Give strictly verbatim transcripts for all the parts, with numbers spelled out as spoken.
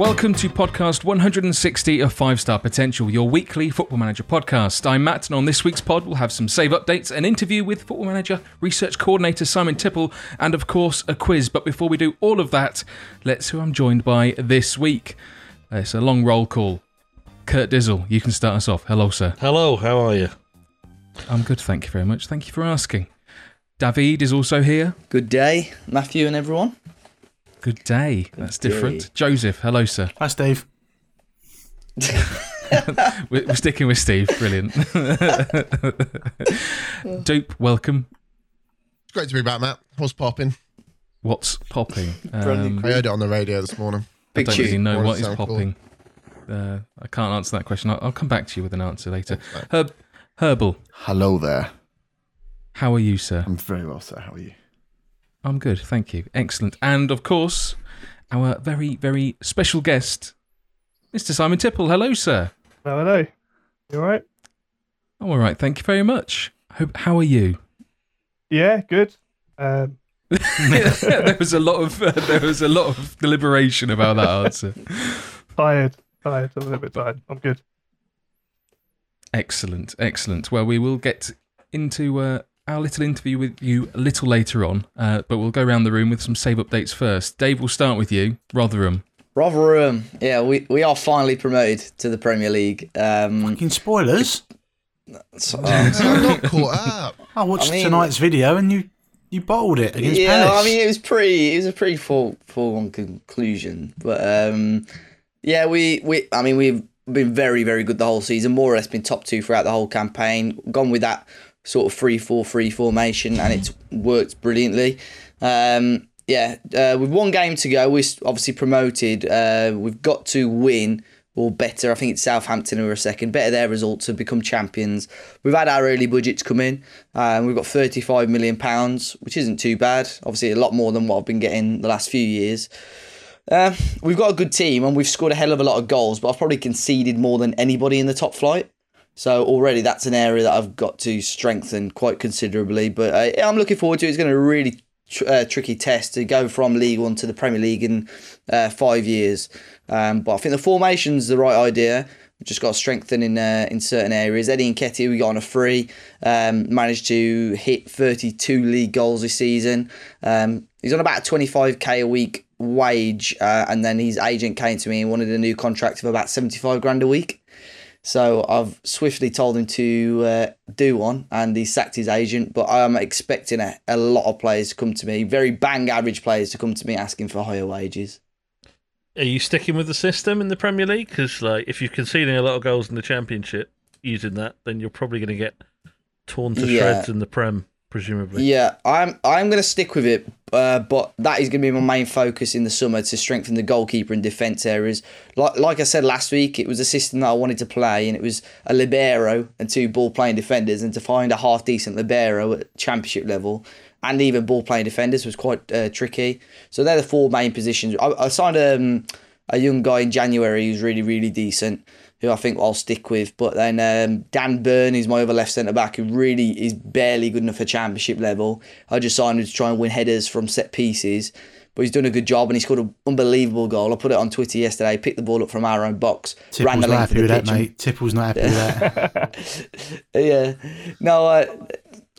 Welcome to podcast one hundred sixty of Five Star Potential, your weekly Football Manager podcast. I'm Matt, and on this week's pod we'll have some save updates, an interview with Football Manager Research Coordinator Simon Tipple, and of course a quiz. But before we do all of that, let's who I'm joined by this week. It's a long roll call. Kurt Dizzle, you can start us off. Hello, sir. Hello, how are you? I'm good, thank you very much. Thank you for asking. David is also here. Good day, Matthew and everyone. Good day. Good That's day. different. Joseph, hello, sir. Hi, Steve. We're sticking with Steve. Brilliant. Dope, welcome. It's great to be back, Matt. What's popping? What's popping? Um, I heard it on the radio this morning. Big I don't really know what is popping. Cool. Uh, I can't answer that question. I'll, I'll come back to you with an answer later. Right. Herb, Herbal. Hello there. How are you, sir? I'm very well, sir. How are you? I'm good, thank you. Excellent. And, of course, our very, very special guest, Mister Simon Tipple. Hello, sir. Well, hello. You all right? I'm all right, thank you very much. Hope. How are you? Yeah, good. Um... there was a lot of uh, there was a lot of deliberation about that answer. tired, tired, I'm a little bit tired. I'm good. Excellent, excellent. Well, we will get into... Uh, our little interview with you a little later on, uh, but we'll go around the room with some save updates first. Dave, we'll start with you. Rotherham. Rotherham. Yeah, we, we are finally promoted to the Premier League. Um, Fucking spoilers. So, um, I'm not caught up. I watched I mean, tonight's video and you, you bottled it against yeah, Palace. Yeah, I mean, it was pretty, it was a pretty full, full on conclusion. But um, yeah, we, we, I mean, we've been very, very good the whole season, more or less been top two throughout the whole campaign, gone with that sort of three four three formation, and it's worked brilliantly. Um, yeah, uh, with one game to go, we're obviously promoted. Uh, we've got to win or better. I think it's Southampton who are second. Better their result to become champions. We've had our early budgets come in. Um, we've got thirty-five million pounds, which isn't too bad. Obviously, a lot more than what I've been getting the last few years. Uh, we've got a good team, and we've scored a hell of a lot of goals, but I've probably conceded more than anybody in the top flight. So already that's an area that I've got to strengthen quite considerably. But uh, yeah, I'm looking forward to it. It's going to be a really tr- uh, tricky test to go from League One to the Premier League in uh, five years. Um, but I think the formation's the right idea. We've just got to strengthen in uh, in certain areas. Eddie Nketiah, we got on a free. Um, managed to hit thirty-two league goals this season. Um, he's on about twenty-five k a week wage. Uh, and then his agent came to me and wanted a new contract of about seventy-five grand a week. So I've swiftly told him to uh, do one, and he sacked his agent. But I'm expecting a, a lot of players to come to me, very bang average players to come to me asking for higher wages. Are you sticking with the system in the Premier League? Because like, if you're conceding a lot of goals in the Championship using that, then you're probably going to get torn to yeah. shreds in the Prem, presumably. Yeah, I'm I'm going to stick with it, uh, but that is going to be my main focus in the summer, to strengthen the goalkeeper and defence areas. Like like I said last week, it was a system that I wanted to play, and it was a libero and two ball-playing defenders, and to find a half-decent libero at Championship level and even ball-playing defenders was quite uh, tricky. So they're the four main positions. I, I signed um, a young guy in January who's really, really decent, who I think I'll stick with. But then um, Dan Byrne, who's my other left centre-back, who really is barely good enough for Championship level. I just signed him to try and win headers from set pieces. But he's done a good job, and he scored an unbelievable goal. I put it on Twitter yesterday, picked the ball up from our own box. Tipple's ran the not happy the with that, mate. Tipple's not happy with that. Yeah. No, uh,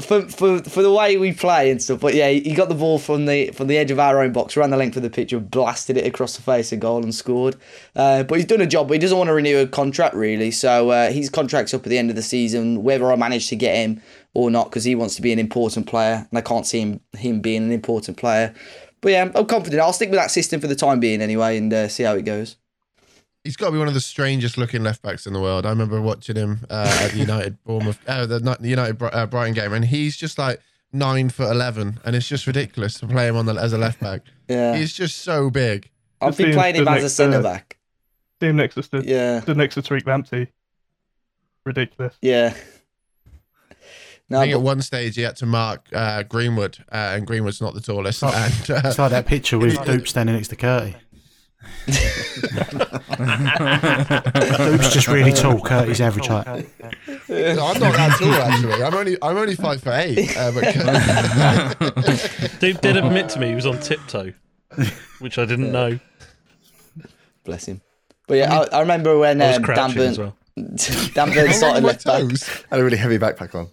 for, for for the way we play and stuff. But yeah, he got the ball from the from the edge of our own box, ran the length of the pitch and blasted it across the face of goal and scored. Uh, but he's done a job, but he doesn't want to renew a contract, really. So uh, his contract's up at the end of the season, whether I manage to get him or not, because he wants to be an important player, and I can't see him, him being an important player. But yeah, I'm confident. I'll stick with that system for the time being anyway, and uh, see how it goes. He's got to be one of the strangest looking left backs in the world. I remember watching him uh, at the United Bournemouth, uh, the United uh, Brighton game, and he's just like nine foot eleven, and it's just ridiculous to play him on the, as a left back. Yeah, he's just so big. I've been playing him as a centre back. See him next to St- yeah, stood next to Tariq Lamptey. Ridiculous. Yeah. No, I think but... at one stage he had to mark uh, Greenwood, uh, and Greenwood's not the tallest. Oh, and, uh... It's like that picture with Doop standing next to Curtie. Doop's just really tall. Curtie's average height. No, I'm not that tall, actually. I'm only I'm only five foot eight. Uh, but... Doop did admit to me he was on tiptoe, which I didn't yeah. know. bless him. But yeah, I, mean, I, I remember when I um, Dan Byrne well. Dan Byrne started left back. I had a really heavy backpack on.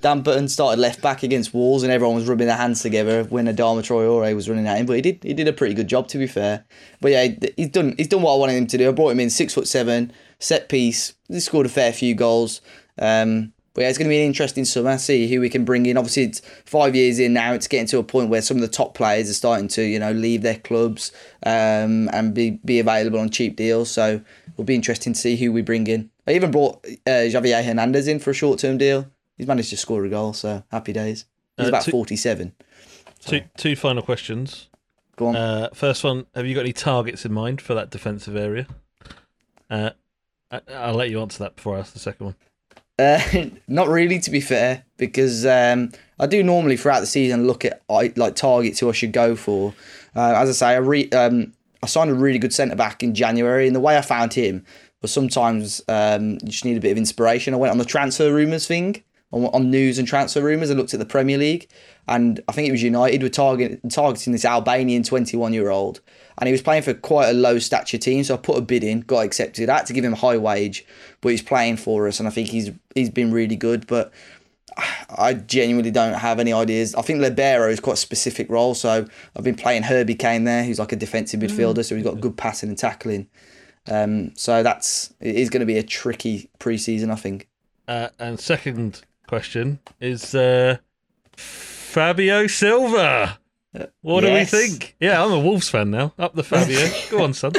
Dan Byrne started left back against Wolves, and everyone was rubbing their hands together when Adama Traore was running at him. But he did he did a pretty good job, to be fair. But yeah, he's done he's done what I wanted him to do. I brought him in, six foot seven, set piece. He scored a fair few goals. Um, but yeah, it's going to be an interesting summer. See who we can bring in. Obviously, it's five years in now. It's getting to a point where some of the top players are starting to, you know, leave their clubs um, and be be available on cheap deals. So it'll be interesting to see who we bring in. I even brought uh, Xavier Hernandez in for a short term deal. He's managed to score a goal, so happy days. He's uh, about two, forty-seven. So. Two, two final questions. Go on. Uh, first one, have you got any targets in mind for that defensive area? Uh, I, I'll let you answer that before I ask the second one. Uh, not really, to be fair, because um, I do normally throughout the season look at like targets who I should go for. Uh, as I say, I, re- um, I signed a really good centre-back in January, and the way I found him was sometimes um, you just need a bit of inspiration. I went on the transfer rumours thing. On news and transfer rumours, I looked at the Premier League, and I think it was United were target, targeting this Albanian twenty-one-year-old, and he was playing for quite a low-stature team, so I put a bid in, got accepted. I had to give him a high wage, but he's playing for us, and I think he's he's been really good, but I genuinely don't have any ideas. I think Libero is quite a specific role, so I've been playing Herbie Kane there, who's like a defensive midfielder, so he's got good passing and tackling. Um, so that's it is going to be a tricky pre-season, I think. Uh, and second... question is uh, Fabio Silva. What yes. do we think? Yeah, I'm a Wolves fan now. Up the Fabio. Go on, son.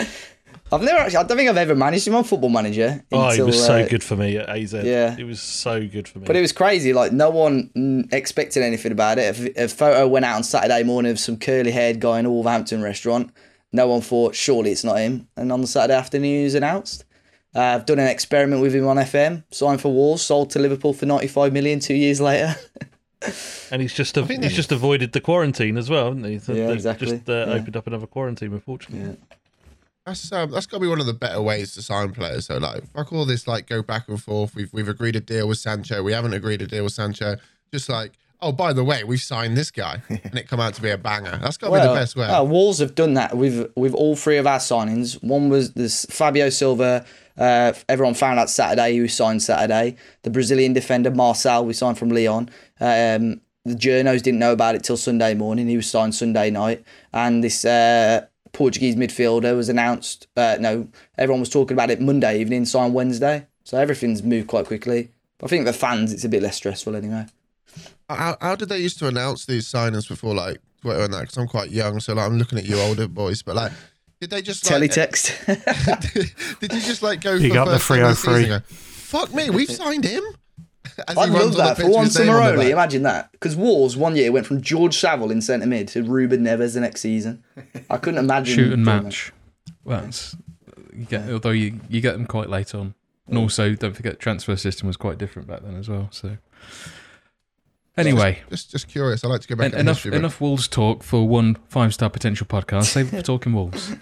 I've never actually, I don't think I've ever managed him on Football Manager. Until, oh, he was so uh, good for me at A Z. Yeah. It was so good for me. But it was crazy. Like, no one expected anything about it. A, a photo went out on Saturday morning of some curly-haired guy in a Wolverhampton restaurant. No one thought, surely it's not him. And on the Saturday afternoon, he was announced. Uh, I've done an experiment with him on F M, signed for Wolves, sold to Liverpool for ninety-five million two years later. And he's just a, he's is. just avoided the quarantine as well, hasn't he? So yeah, exactly. Just uh, yeah. opened up another quarantine, unfortunately. Yeah. That's um, that's got to be one of the better ways to sign players. So like, fuck all this, like go back and forth. We've we've agreed a deal with Sancho. We haven't agreed a deal with Sancho. Just like, oh, by the way, we've signed this guy, and it come out to be a banger. That's got to well, be the best way. Uh, Wolves have done that with with all three of our signings. One was this Fabio Silva. Uh, everyone found out Saturday who signed Saturday. The Brazilian defender Marcel, we signed from Leon. Um, the journos didn't know about it till Sunday morning. He was signed Sunday night, and this uh, Portuguese midfielder was announced. Uh, no, everyone was talking about it Monday evening. Signed Wednesday, so everything's moved quite quickly. But I think the fans, it's a bit less stressful anyway. How, how did they used to announce these signings before, like Twitter and that? Because I'm quite young, so like I'm looking at you older boys, but like. Did they just teletext? Like, did, did you just like go pick up the three oh three? Go, fuck me, we've signed him. As I love that for one summer only. Imagine that, because Wolves one year went from George Savile in centre mid to Ruben Neves the next season. I couldn't imagine. Shoot and match. Well, it's, you get, although you you get them quite late on, and also don't forget transfer system was quite different back then as well. So anyway, just just, just curious. I like to go back. En- enough history, enough Wolves talk for one five star potential podcast. Save it for talking Wolves.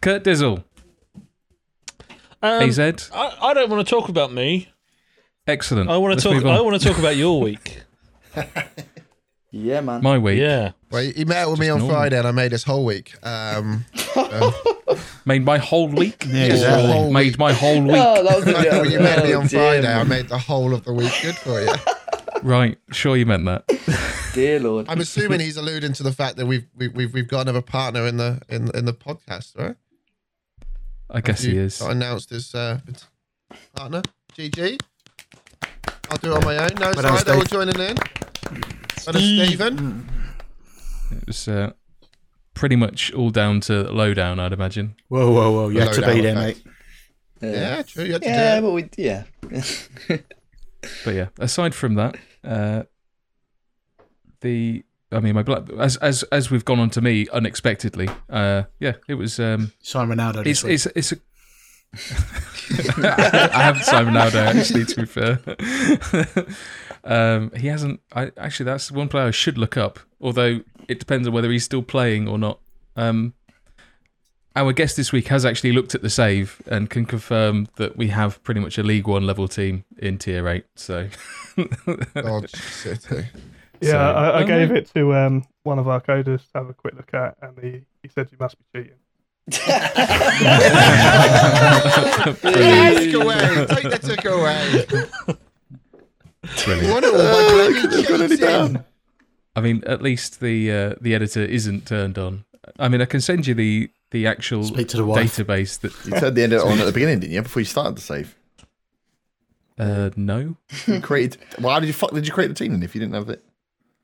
Kurt Dizzle. Um, A Z. I, I don't want to talk about me. Excellent. I want to Let's talk. I want to talk about your week. Yeah, man. My week. Yeah. Well, he met with me on normal. Friday, and I made his whole week. Um, uh, made my whole week. Yeah, exactly. whole made week. my whole week. Oh, that was the when you met me on oh, Friday, man. I made the whole of the week good for you. Right, sure you meant that. Dear Lord. I'm assuming he's alluding to the fact that we've we, we've we've got another partner in the in in the podcast, right? I guess he is. Announced his uh, partner, G G. I'll do it on my own. No, sorry, they were joining in. But Stephen. It was uh, pretty much all down to Lowdown, I'd imagine. Whoa, whoa, whoa. You the had to be there, mate. Yeah, yeah, true. You had to yeah, do it. But we, yeah. But yeah, aside from that, uh, the, I mean, my black, as as as we've gone on to me unexpectedly, uh, yeah, it was. Um, Simon Ronaldo. It's, it's, it's a. I haven't Simon Ronaldo, actually, to be fair. Um, he hasn't. I actually, that's one player I should look up. Although it depends on whether he's still playing or not. Um, our guest this week has actually looked at the save and can confirm that we have pretty much a League One level team in Tier Eight. So, God, yeah, so, I, I gave it to um, one of our coders to have a quick look at, and he he said you must be cheating. Take away. Take the tick away. Brilliant. Oh, God, I mean, at least the uh, the editor isn't turned on. I mean, I can send you the, the actual Speak to the database that you turned the editor on at the beginning, didn't you? Before you started the save. Uh, no. You created. Well, how did you fuck? Did you create the team then? If you didn't have it,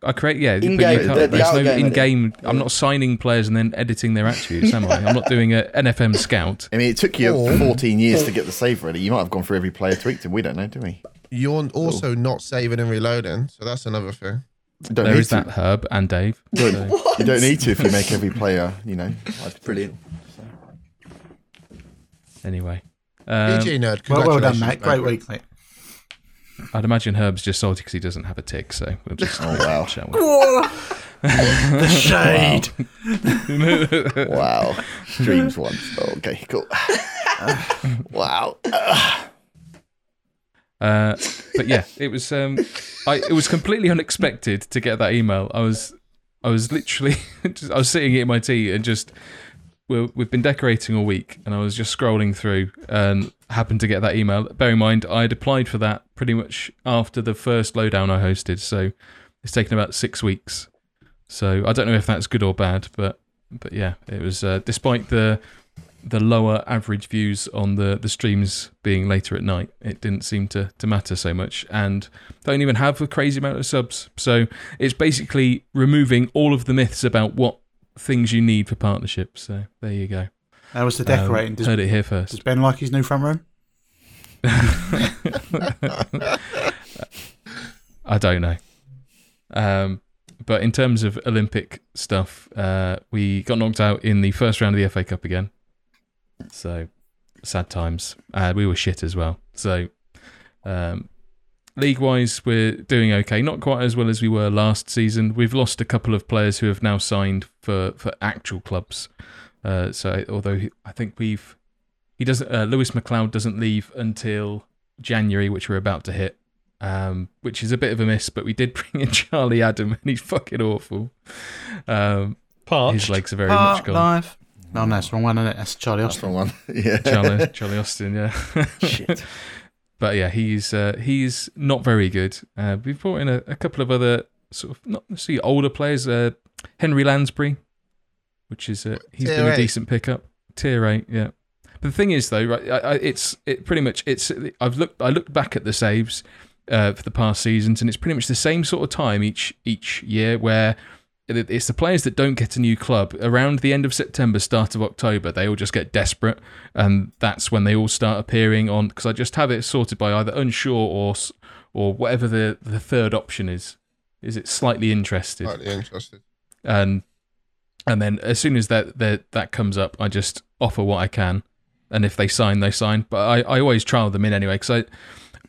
I create. Yeah, in but game, you can't, the, there's the no in game. I'm not signing players and then editing their attributes, am I? I'm not doing an N F M scout. I mean, it took you oh. fourteen years to get the save ready. You might have gone through every player, tweaked him. We don't know, do we? You're also Ooh. not saving and reloading, so that's another thing. Don't there is to. that Herb and Dave. Don't, so. You don't need to if you make every player, you know. Brilliant. Anyway. Um, D J Nerd, well, well done, mate. Great week, mate. I'd imagine Herb's just salty because he doesn't have a tick, so we'll just... Oh, wow. Shall we? The shade. Wow. Wow. Dreams once. Oh, okay, cool. Uh, wow. Uh. Uh, but yeah, it was um, I it was completely unexpected to get that email. I was I was literally just, I was sitting eating my tea and just we're, we've been decorating all week, and I was just scrolling through and happened to get that email. Bear in mind, I had applied for that pretty much after the first lowdown I hosted, so it's taken about six weeks. So I don't know if that's good or bad, but but yeah, it was uh, despite the. the lower average views on the, the streams being later at night, it didn't seem to, to matter so much, and don't even have a crazy amount of subs. So it's basically removing all of the myths about what things you need for partnerships. So there you go. That was the decorating. Um, does, heard it here first. Does Ben like his new front room? I don't know. Um, but in terms of Olympic stuff, uh, we got knocked out in the first round of the F A Cup again. So, sad times. Uh, we were shit as well. So, um, league-wise, we're doing okay. Not quite as well as we were last season. We've lost a couple of players who have now signed for, for actual clubs. Uh, so, although he, I think we've... he doesn't. Uh, Lewis McLeod doesn't leave until January, which we're about to hit, um, which is a bit of a miss, but we did bring in Charlie Adam, and he's fucking awful. Um, his legs are very Part much gone. Life. No, no, that's the wrong one, isn't it? That's Charlie Austin. That's the wrong one. Yeah. Charlie, Charlie Austin, yeah. Shit. But yeah, he's uh, he's not very good. Uh, we've brought in a, a couple of other sort of not necessarily older players. Uh, Henry Lansbury, which is uh, he's Tier been eight. a decent pickup. Tier eight, yeah. But the thing is, though, right? I, I, it's it pretty much it's I've looked I looked back at the saves uh, for the past seasons, and it's pretty much the same sort of time each each year where. It's the players that don't get a new club. Around the end of September, start of October, they all just get desperate, and that's when they all start appearing on... Because I just have it sorted by either unsure or or whatever the, the third option is. Is it slightly interested? Slightly interested. And, and then as soon as that, that that comes up, I just offer what I can. And if they sign, they sign. But I, I always trial them in anyway, because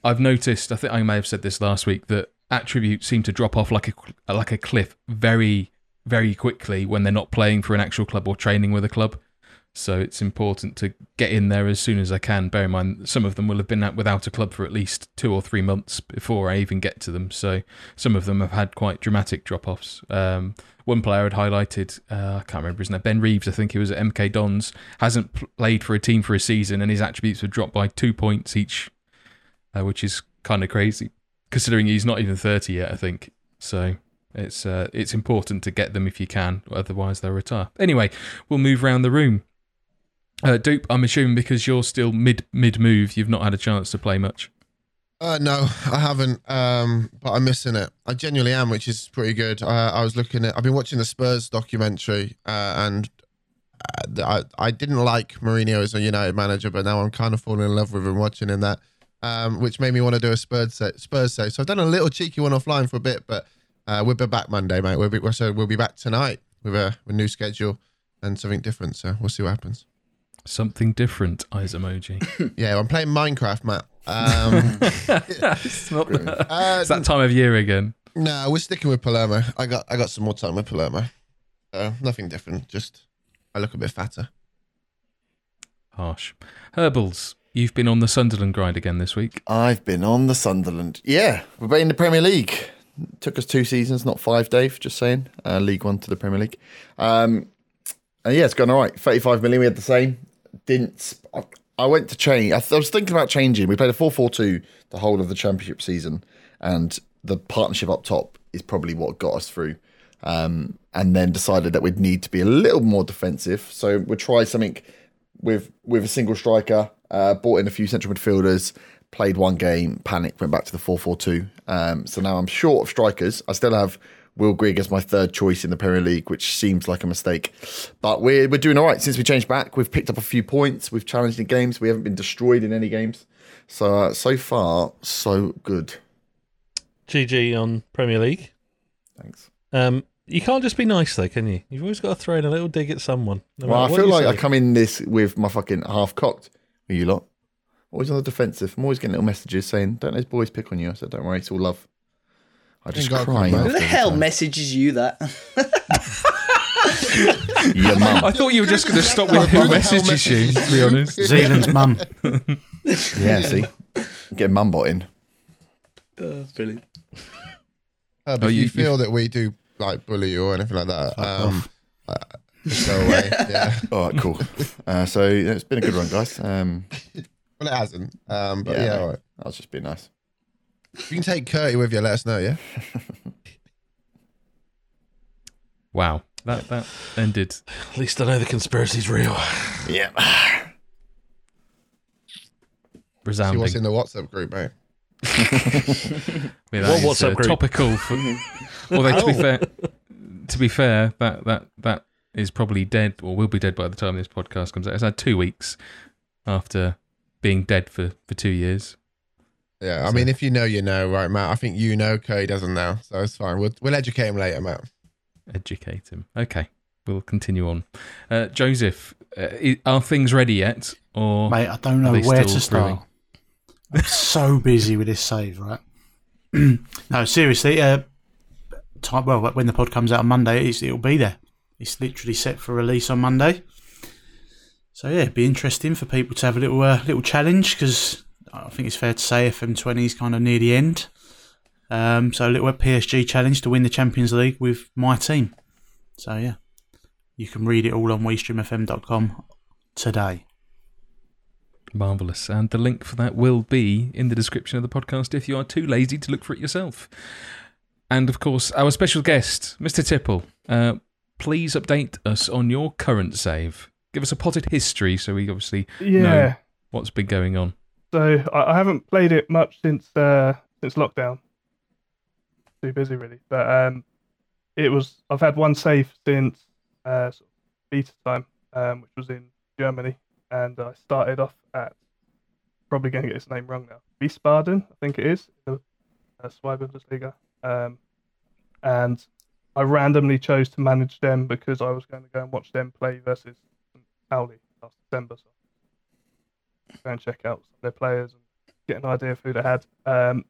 I've noticed, I think I may have said this last week, that attributes seem to drop off like a like a cliff very, very quickly when they're not playing for an actual club or training with a club. So it's important to get in there as soon as I can. Bear in mind, some of them will have been out without a club for at least two or three months before I even get to them. So some of them have had quite dramatic drop-offs. Um, one player had highlighted, uh, I can't remember his name, Ben Reeves, I think he was at M K Dons, hasn't played for a team for a season, and his attributes have dropped by two points each, uh, which is kind of crazy. Considering he's not even thirty yet, I think. So it's uh, it's important to get them if you can, otherwise they'll retire. Anyway, we'll move around the room. Uh, Dupe, I'm assuming because you're still mid mid move, you've not had a chance to play much. Uh, no, I haven't, um, but I'm missing it. I genuinely am, which is pretty good. I, I was looking at, I've been watching the Spurs documentary, uh, and I I didn't like Mourinho as a United manager, but now I'm kind of falling in love with him watching in that. Um, which made me want to do a Spurs save. Spurs save. So I've done a little cheeky one offline for a bit, but uh, we'll be back Monday, mate. We'll be, so we'll be back tonight with a, with a new schedule and something different. So we'll see what happens. Something different, eyes emoji. Yeah, I'm playing Minecraft, Matt. Um, it's not that. Uh, it's that time of year again. No, we're sticking with Palermo. I got I got some more time with Palermo. Uh, nothing different. Just I look a bit fatter. Harsh. Herbals. You've been on the Sunderland grind again this week. I've been on the Sunderland. Yeah, we're back in the Premier League. It took us two seasons, not five, Dave, just saying. Uh, League One to the Premier League. Um, And yeah, it's gone all right. thirty-five million, we had the same. Didn't I, I went to change. I, I was thinking about changing. We played a four four two the whole of the championship season, and the partnership up top is probably what got us through. Um, and then decided that we'd need to be a little more defensive. So we'll try something with with a single striker, uh, brought in a few central midfielders, played one game, panicked, went back to the four four two. Um, so now I'm short of strikers. I still have Will Grigg as my third choice in the Premier League, which seems like a mistake. But we're, we're doing all right. Since we changed back, we've picked up a few points. We've challenged in games. We haven't been destroyed in any games. So, uh, so far, so good. G G on Premier League. Thanks. Um, you can't just be nice, though, can you? You've always got to throw in a little dig at someone. No well, I feel like say. I come in this with my fucking half-cocked. Are you lot? Always on the defensive. I'm always getting little messages saying, don't those boys pick on you? I said, don't worry, it's all love. I just cry. Who the hell messages you that? Your mum. I thought you were just going to stop with who messages you, to be honest. Zealand's mum. Yeah, see? Get mum bot in. Uh, brilliant. Uh, but oh, you, you feel you... that we do like bully you or anything like that, um, uh, go away. Yeah. All right, cool. Uh, so it's been a good run, guys. Um, well, it hasn't. Um, but yeah, yeah all right. I was just being nice. If you can take Curtie with you, let us know, yeah? Wow. That that ended. At least I know the conspiracy's real. Yeah. Resounding. See what's in the WhatsApp group, mate. Yeah, what WhatsApp uh, group? Topical. For, although, to be fair, to be fair, that, that, that is probably dead, or will be dead by the time this podcast comes out. It's had two weeks after being dead for, for two years. Yeah, I mean, if you know, you know, right, Matt? I think you know Cody doesn't now, so it's fine. We'll we'll educate him later, Matt. Educate him. Okay, we'll continue on. Uh, Joseph, uh, are things ready yet? Or mate, I don't know where to start. Brewing? I'm so busy with this save, right? No, seriously. Uh, time, well, when the pod comes out on Monday, it's, it'll be there. It's literally set for release on Monday. So yeah, it'd be interesting for people to have a little uh, little challenge because. I think it's fair to say F M twenty is kind of near the end. Um, so a little P S G challenge to win the Champions League with my team. So, yeah, you can read it all on we stream f m dot com today. Marvellous. And the link for that will be in the description of the podcast if you are too lazy to look for it yourself. And, of course, our special guest, Mister Tipple, uh, please update us on your current save. Give us a potted history so we obviously yeah. know what's been going on. So I haven't played it much since uh, since lockdown. Too busy, really. But um, it was I've had one save since uh, sort of beta time, um, which was in Germany, and I started off at probably going to get its name wrong now. Wiesbaden, I think it is, the uh, Zweite Bundesliga, um, and I randomly chose to manage them because I was going to go and watch them play versus Pauli last December. So. Go and check out their players and get an idea of who they had. Um,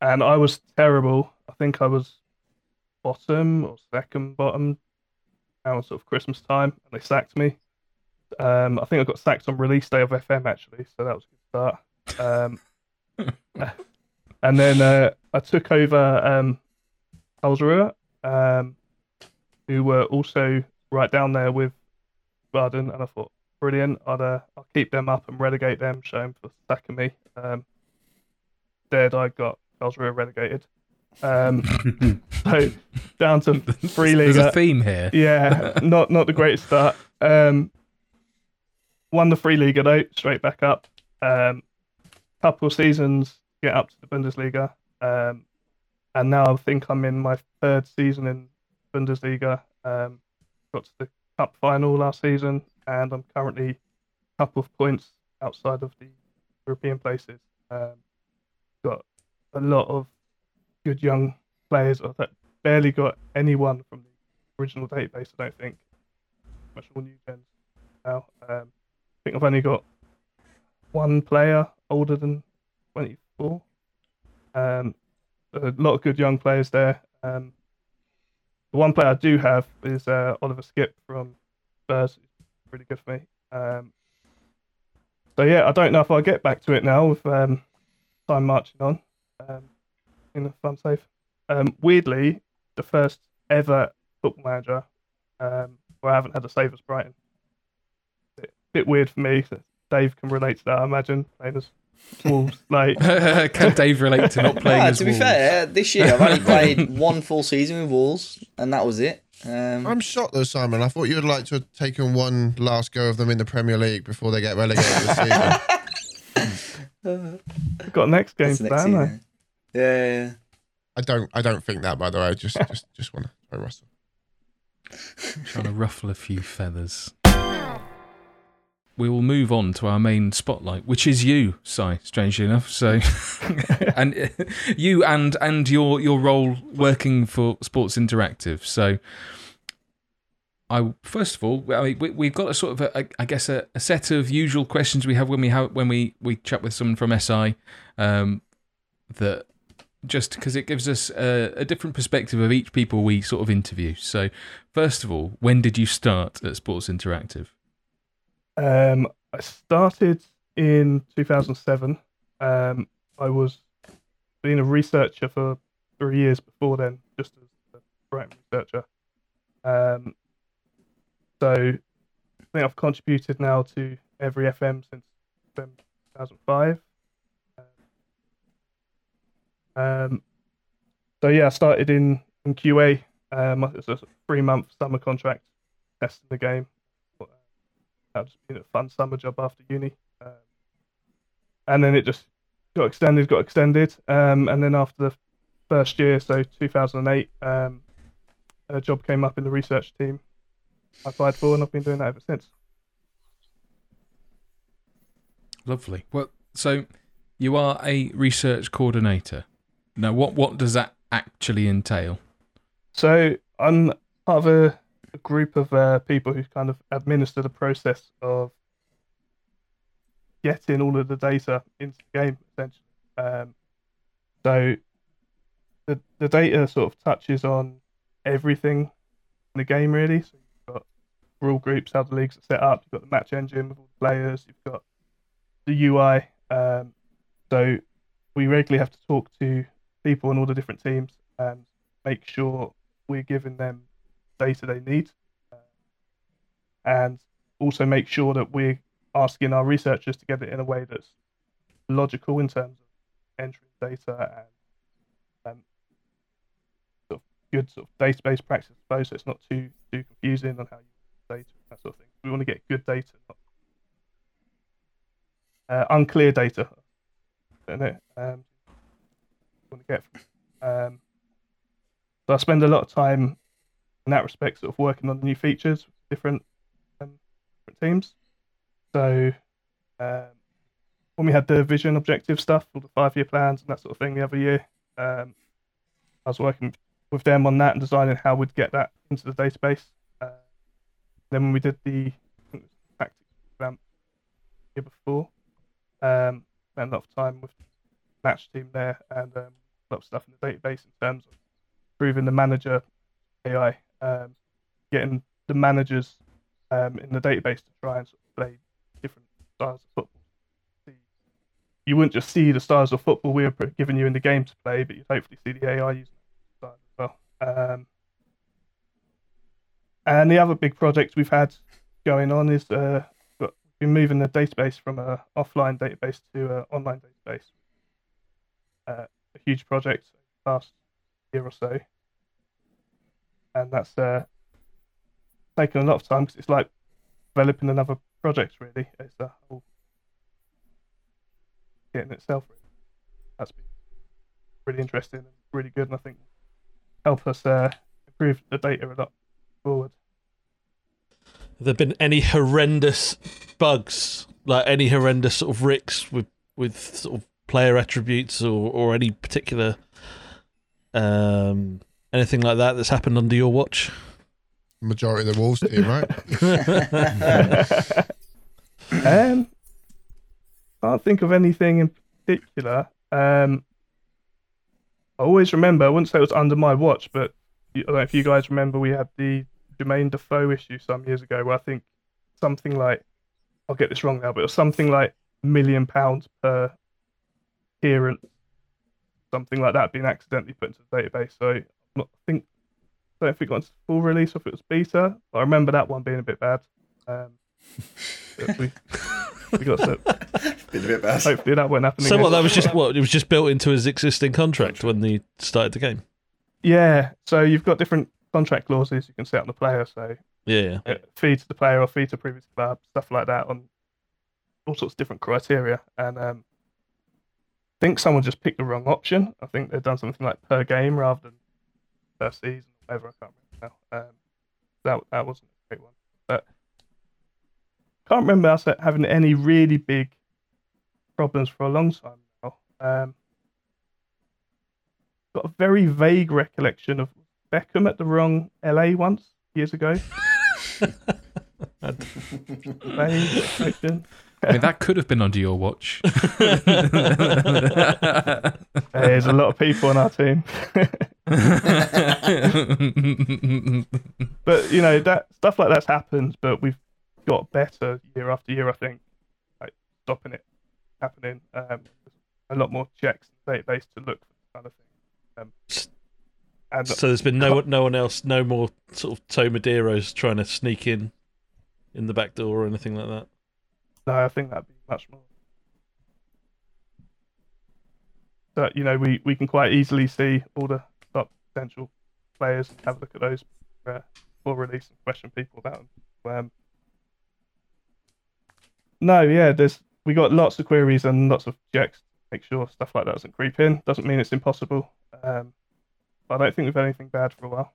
and I was terrible. I think I was bottom or second bottom around sort of Christmas time, and they sacked me. Um, I think I got sacked on release day of F M actually, so that was a good start. Um, and then uh, I took over um, Karlsruhe, um, who were also right down there with Baden, and I thought. Brilliant. I'd, uh, I'll keep them up and relegate them, show them for sacking me. Um, dead, I got Karlsruhe relegated. Um, so down to three league. There's a theme here. Yeah, not not the greatest start. Um, won the three league though, straight back up. Um, couple seasons, get up to the Bundesliga. Um, and now I think I'm in my third season in Bundesliga. Um, got to the cup final last season. And I'm currently a couple of points outside of the European places. Um, got a lot of good young players. I barely got anyone from the original database, I don't think. Much more new gens now. Um, I think I've only got one player older than twenty-four. Um, a lot of good young players there. Um, the one player I do have is uh, Oliver Skip from Spurs. Really good for me. Um, so yeah, I don't know if I'll get back to it now with um, time marching on um, in a fun save. Um, weirdly, the first ever Football Manager um, where I haven't had a save as Brighton. It's a bit weird for me. Dave can relate to that, I imagine, playing as Wolves. Like, can Dave relate to not playing nah, as to Wolves? To be fair, this year I've only played one full season with Wolves, and that was it. Um, I'm shocked though, Simon. I thought you'd like to have taken one last go of them in the Premier League before they get relegated this season. We've got next game for that, haven't we? Yeah, yeah, yeah. I don't. I don't think that. By the way, I just, just, just want to throw Russell. Trying to ruffle a few feathers. We will move on to our main spotlight, which is you, Si, strangely enough. So, and you and and your your role working for Sports Interactive. So, I first of all, I mean, we, we've got a sort of, a, a, I guess, a, a set of usual questions we have when we have when we, we chat with someone from S I, um, that just because it gives us a, a different perspective of each people we sort of interview. So, first of all, when did you start at Sports Interactive? Um, I started in two thousand seven. Um, I was being a researcher for three years before then, just as a Brighton researcher. Um, so I think I've contributed now to every F M since two thousand five. Um, so yeah, I started in, in Q A. Um, it was a three-month summer contract, testing the game. I've just been a fun summer job after uni, um, and then it just got extended, got extended, um, and then after the first year, so two thousand eight, um, a job came up in the research team I applied for, and I've been doing that ever since. Lovely. Well, so you are a research coordinator. Now, what, what does that actually entail? So I'm part of a A group of uh, people who kind of administer the process of getting all of the data into the game, essentially. Um, so the the data sort of touches on everything in the game, really. So you've got rule groups, how the leagues are set up, you've got the match engine with all the players, you've got the U I. Um, so we regularly have to talk to people in all the different teams and make sure we're giving them data they need, uh, and also make sure that we're asking our researchers to get it in a way that's logical in terms of entering data and um, sort of good sort of database practice, I suppose, so it's not too too confusing on how you use data and that sort of thing. We want to get good data, not uh, unclear data, don't know, um, we want to get from. Um, so I spend a lot of time in that respect, sort of working on the new features with different, um, different teams. So um, when we had the vision objective stuff, all the five-year plans and that sort of thing the other year, um, I was working with them on that and designing how we'd get that into the database. Uh, then when we did the tactics plan the year before, um, spent a lot of time with the match team there and um, a lot of stuff in the database in terms of improving the manager A I. Um, getting the managers um, in the database to try and sort of play different styles of football. You wouldn't just see the styles of football we were giving you in the game to play, but you'd hopefully see the A I using the styles as well. Um, and the other big project we've had going on is uh, we've been moving the database from an offline database to an online database. Uh, a huge project in the past year or so. And that's uh, taken a lot of time because it's like developing another project, really. It's a whole kit in itself, really. That's been really interesting and really good, and I think help us uh, improve the data a lot forward. Have there been any horrendous bugs, like any horrendous sort of ricks with, with sort of player attributes or, or any particular... Um... Anything like that that's happened under your watch? Majority of the Wolves team, right? um, can't think of anything in particular. Um, I always remember, I wouldn't say it was under my watch, but I don't know if you guys remember, we had the Jermaine Defoe issue some years ago where I think something like, I'll get this wrong now, but it was something like a million pounds per appearance, something like that, being accidentally put into the database. So I think don't know if it got into full release or if it was beta, but I remember that one being a bit bad. Um, we, we got to, been a bit bad. Hopefully that won't happen. So what? That was just what it was just built into his existing contract when they started the game. Yeah. So you've got different contract clauses you can set on the player. So yeah, yeah. Fee to the player or fee to previous club, stuff like that, on all sorts of different criteria. And um, I think someone just picked the wrong option. I think they've done something like per game rather than per season, whatever. I can't remember now. Um, that that wasn't a great one, but can't remember us having any really big problems for a long time now. Um, got a very vague recollection of Beckham at the wrong L A once years ago. Vague I mean, that could have been under your watch. There's a lot of people on our team. But, you know, that stuff like that's happened, but we've got better year after year, I think, like stopping it happening. Um, a lot more checks and database to look for kind of thing. Um, and so there's been no no one else, no more sort of Tomadeiros trying to sneak in in the back door or anything like that. No, I think that'd be much more. So, you know, we, we can quite easily see all the top potential players and have a look at those before, uh, before release and question people about them. Um, no, yeah, there's we got lots of queries and lots of checks to make sure stuff like that doesn't creep in. Doesn't mean it's impossible. Um, but I don't think we've had anything bad for a while.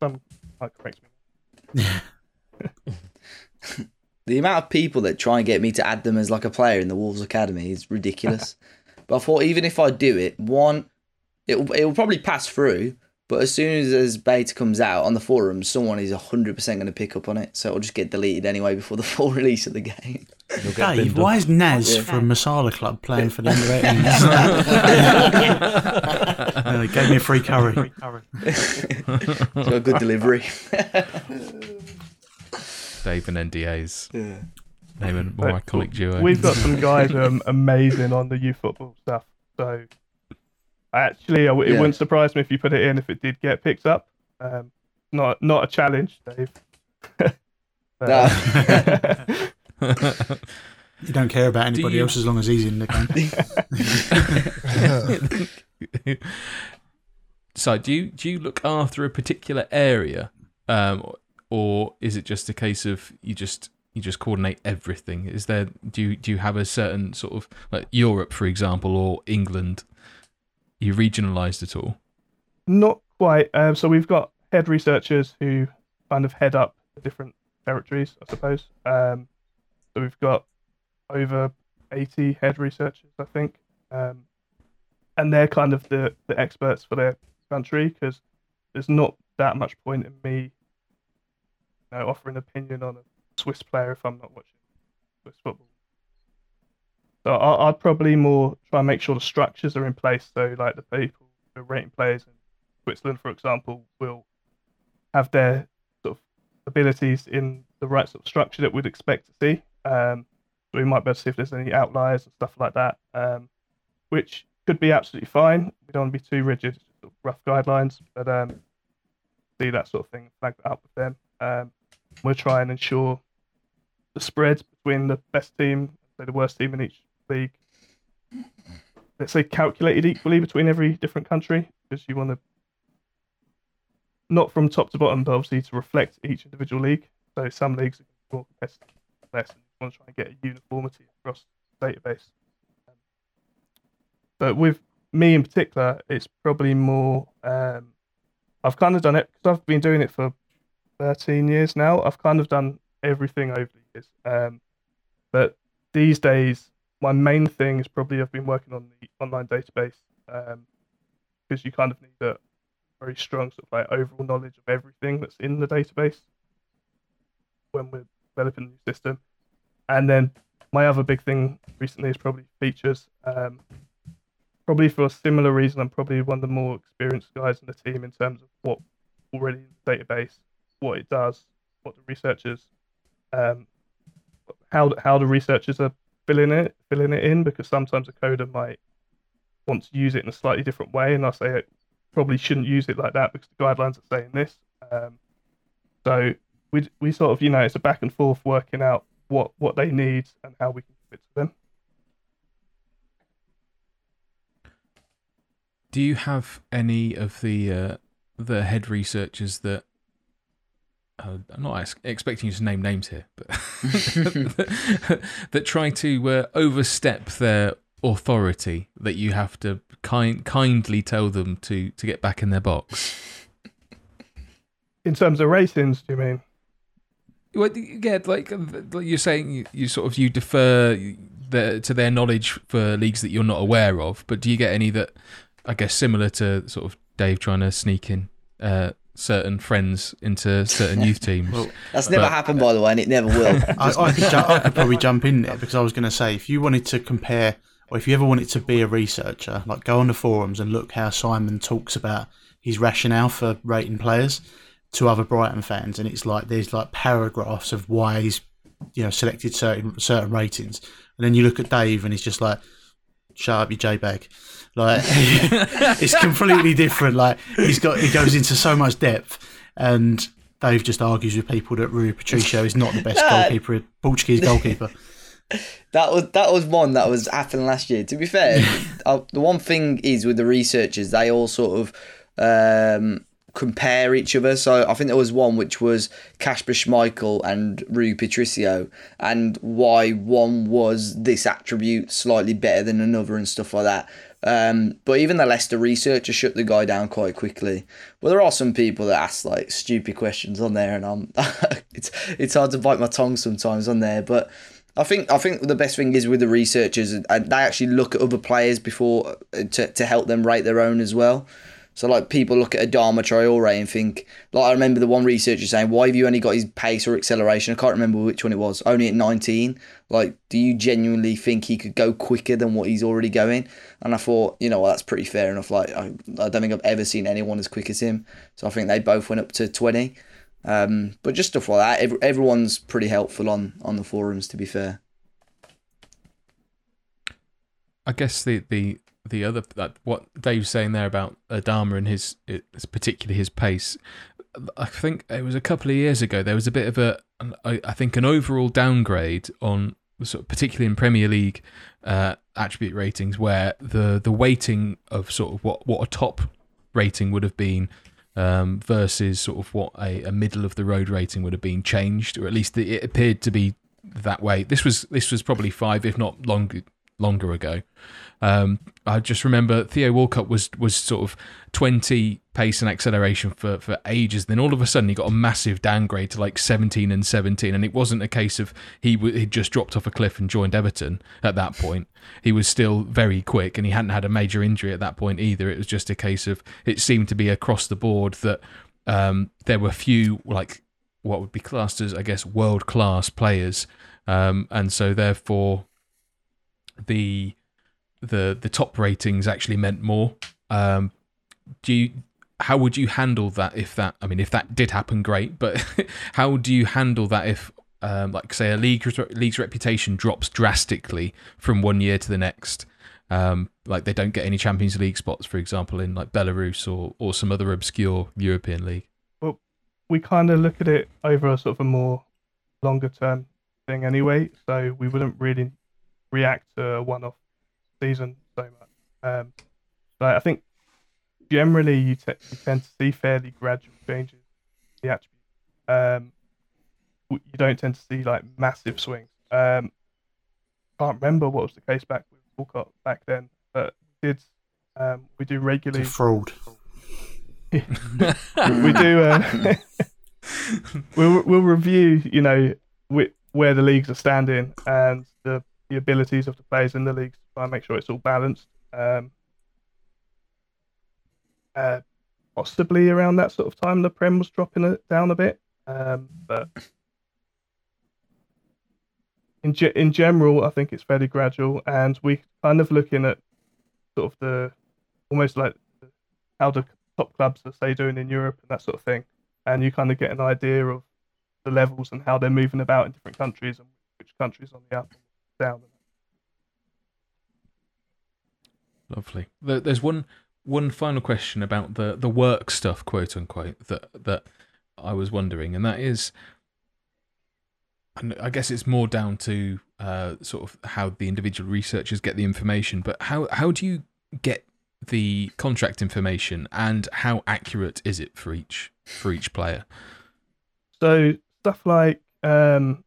Some might correct me. The amount of people that try and get me to add them as like a player in the Wolves Academy is ridiculous. But I thought even if I do it, one, it'll, it'll probably pass through, but as soon as, as beta comes out on the forum, someone is one hundred percent going to pick up on it, so it'll just get deleted anyway before the full release of the game. Dave, why is Naz yeah. from Masala Club playing for the under eighteens? He gave me a free curry. It's got a good delivery. Dave and N D As. Yeah. Name and more but iconic duo. We've got some guys who are amazing on the youth football stuff. So, I actually, it yeah. wouldn't surprise me if you put it in if it did get picked up. Um, not, not a challenge, Dave. You don't care about anybody you... else as long as he's in the game. So, do you do you look after a particular area? Um, Or is it just a case of you just you just coordinate everything? Is there do you, do you have a certain sort of like Europe, for example, or England? You regionalised it all? Not quite. Um, so we've got head researchers who kind of head up the different territories, I suppose. Um, so we've got over eighty head researchers, I think, um, and they're kind of the, the experts for their country because there's not that much point in me. No, offer an opinion on a Swiss player if I'm not watching Swiss football. So I, I'd probably more try and make sure the structures are in place. So like the people who are rating players in Switzerland, for example, will have their sort of abilities in the right sort of structure that we'd expect to see. Um, so we might be able to see if there's any outliers and stuff like that, um, which could be absolutely fine. We don't want to be too rigid, it's just sort of rough guidelines, but um, see that sort of thing and flag that up with them. Um, We'll try and ensure the spread between the best team, say the worst team in each league, let's say calculated equally between every different country, because you want to, not from top to bottom, but obviously to reflect each individual league. So some leagues are more competitive, less, and you want to try and get a uniformity across the database. Um, but with me in particular, it's probably more, um, I've kind of done it, because I've been doing it for thirteen years now. I've kind of done everything over the years. Um, but these days, my main thing is probably I've been working on the online database because um, you kind of need a very strong sort of like overall knowledge of everything that's in the database when we're developing the new system. And then my other big thing recently is probably features. Um, probably for a similar reason, I'm probably one of the more experienced guys in the team in terms of what's already in the database, what it does, what the researchers, um, how how the researchers are filling it filling it in, because sometimes a coder might want to use it in a slightly different way, and I say probably shouldn't use it like that because the guidelines are saying this. Um, so we we sort of, you know, it's a back and forth working out what, what they need and how we can give it to them. Do you have any of the uh, the head researchers that uh, I'm not ex- expecting you to name names here, but that, that try to uh, overstep their authority that you have to kind kindly tell them to, to get back in their box? In terms of ratings, do you mean? Well, yeah, like, like you're saying, you, you sort of you defer the, to their knowledge for leagues that you're not aware of. But do you get any that, I guess, similar to sort of Dave trying to sneak in uh, certain friends into certain youth teams? Well, that's never but, happened, by the way, and it never will. I, I, could, I could probably jump in there because I was going to say, if you wanted to compare, or if you ever wanted to be a researcher, like go on the forums and look how Simon talks about his rationale for rating players to other Brighton fans, and it's like there's like paragraphs of why he's, you know, selected certain certain ratings, and then you look at Dave and he's just like, shut up, you J-bag. Like it's completely different. Like he's got, he goes into so much depth, and Dave just argues with people that Rui Patricio is not the best goalkeeper, Portuguese goalkeeper. That was that was one that was happening last year. To be fair, I, the one thing is with the researchers, they all sort of. Um, compare each other. So I think there was one which was Kasper Schmeichel and Rui Patricio, and why one was this attribute slightly better than another and stuff like that. Um, but even the Leicester researcher shut the guy down quite quickly. But there are some people that ask like stupid questions on there, and I'm it's it's hard to bite my tongue sometimes on there. But I think I think the best thing is with the researchers, and they actually look at other players before to to help them rate their own as well. So, like, people look at Adama Traore and think, like, I remember the one researcher saying, why have you only got his pace or acceleration? I can't remember which one it was, only at nineteen. Like, do you genuinely think he could go quicker than what he's already going? And I thought, you know, well, that's pretty fair enough. Like, I, I don't think I've ever seen anyone as quick as him. So I think they both went up to twenty. Um, but just stuff like that. Every, everyone's pretty helpful on, on the forums, to be fair. I guess the... the... the other that what Dave's saying there about Adama and his, it's particularly his pace. I think it was a couple of years ago there was a bit of a I think an overall downgrade on sort of particularly in Premier League uh, attribute ratings, where the the weighting of sort of what, what a top rating would have been um, versus sort of what a, a middle of the road rating would have been changed, or at least it appeared to be that way. This was this was probably five, if not longer. longer ago. Um, I just remember Theo Walcott was was sort of twenty pace and acceleration for, for ages. Then all of a sudden he got a massive downgrade to like seventeen and seventeen. And it wasn't a case of he w- he'd just dropped off a cliff and joined Everton at that point. He was still very quick and he hadn't had a major injury at that point either. It was just a case of it seemed to be across the board that um, there were few like what would be classed as, I guess, world-class players. Um, and so therefore... the the the top ratings actually meant more. Um, do you, how would you handle that if that? I mean, if that did happen, great. But how do you handle that if, um, like, say, a league league's reputation drops drastically from one year to the next? Um, like they don't get any Champions League spots, for example, in like Belarus or or some other obscure European league. Well, we kind of look at it over a sort of a more longer term thing anyway, so we wouldn't really react to a one-off season so much. Um, so I think generally you, te- you tend to see fairly gradual changes in the attributes. Um, you don't tend to see like massive swings. Um, can't remember what was the case back with Walcott back then, but we did um, we do regularly it's a fraud. we do. Uh, we'll we'll review, you know, wh- where the leagues are standing and the the abilities of the players in the league to try and make sure it's all balanced. Um, uh, possibly around that sort of time, the Prem was dropping it down a bit. Um, but in ge- in general, I think it's fairly gradual, and we're kind of looking at sort of the almost like how the top clubs are, say, doing in Europe and that sort of thing. And you kind of get an idea of the levels and how they're moving about in different countries and which countries on the up. Down. Lovely. There's one one final question about the the work stuff, quote unquote, that that I was wondering, and that is, and I guess it's more down to uh, sort of how the individual researchers get the information, but how how do you get the contract information, and how accurate is it for each for each player? So stuff like um,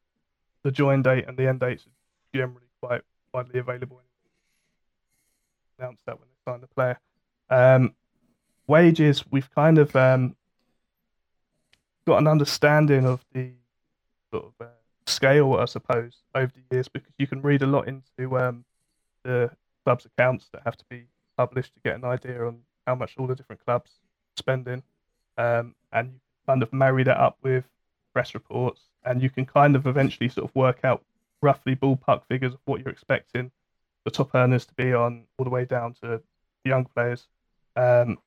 the join date and the end dates are generally quite widely available. Announced that when they sign the player. Um, wages, we've kind of um, got an understanding of the sort of uh, scale, I suppose, over the years, because you can read a lot into um, the club's accounts that have to be published to get an idea on how much all the different clubs are spending, um, and you kind of marry that up with press reports, and you can kind of eventually sort of work out roughly ballpark figures of what you're expecting the top earners to be on, all the way down to the young players. Um,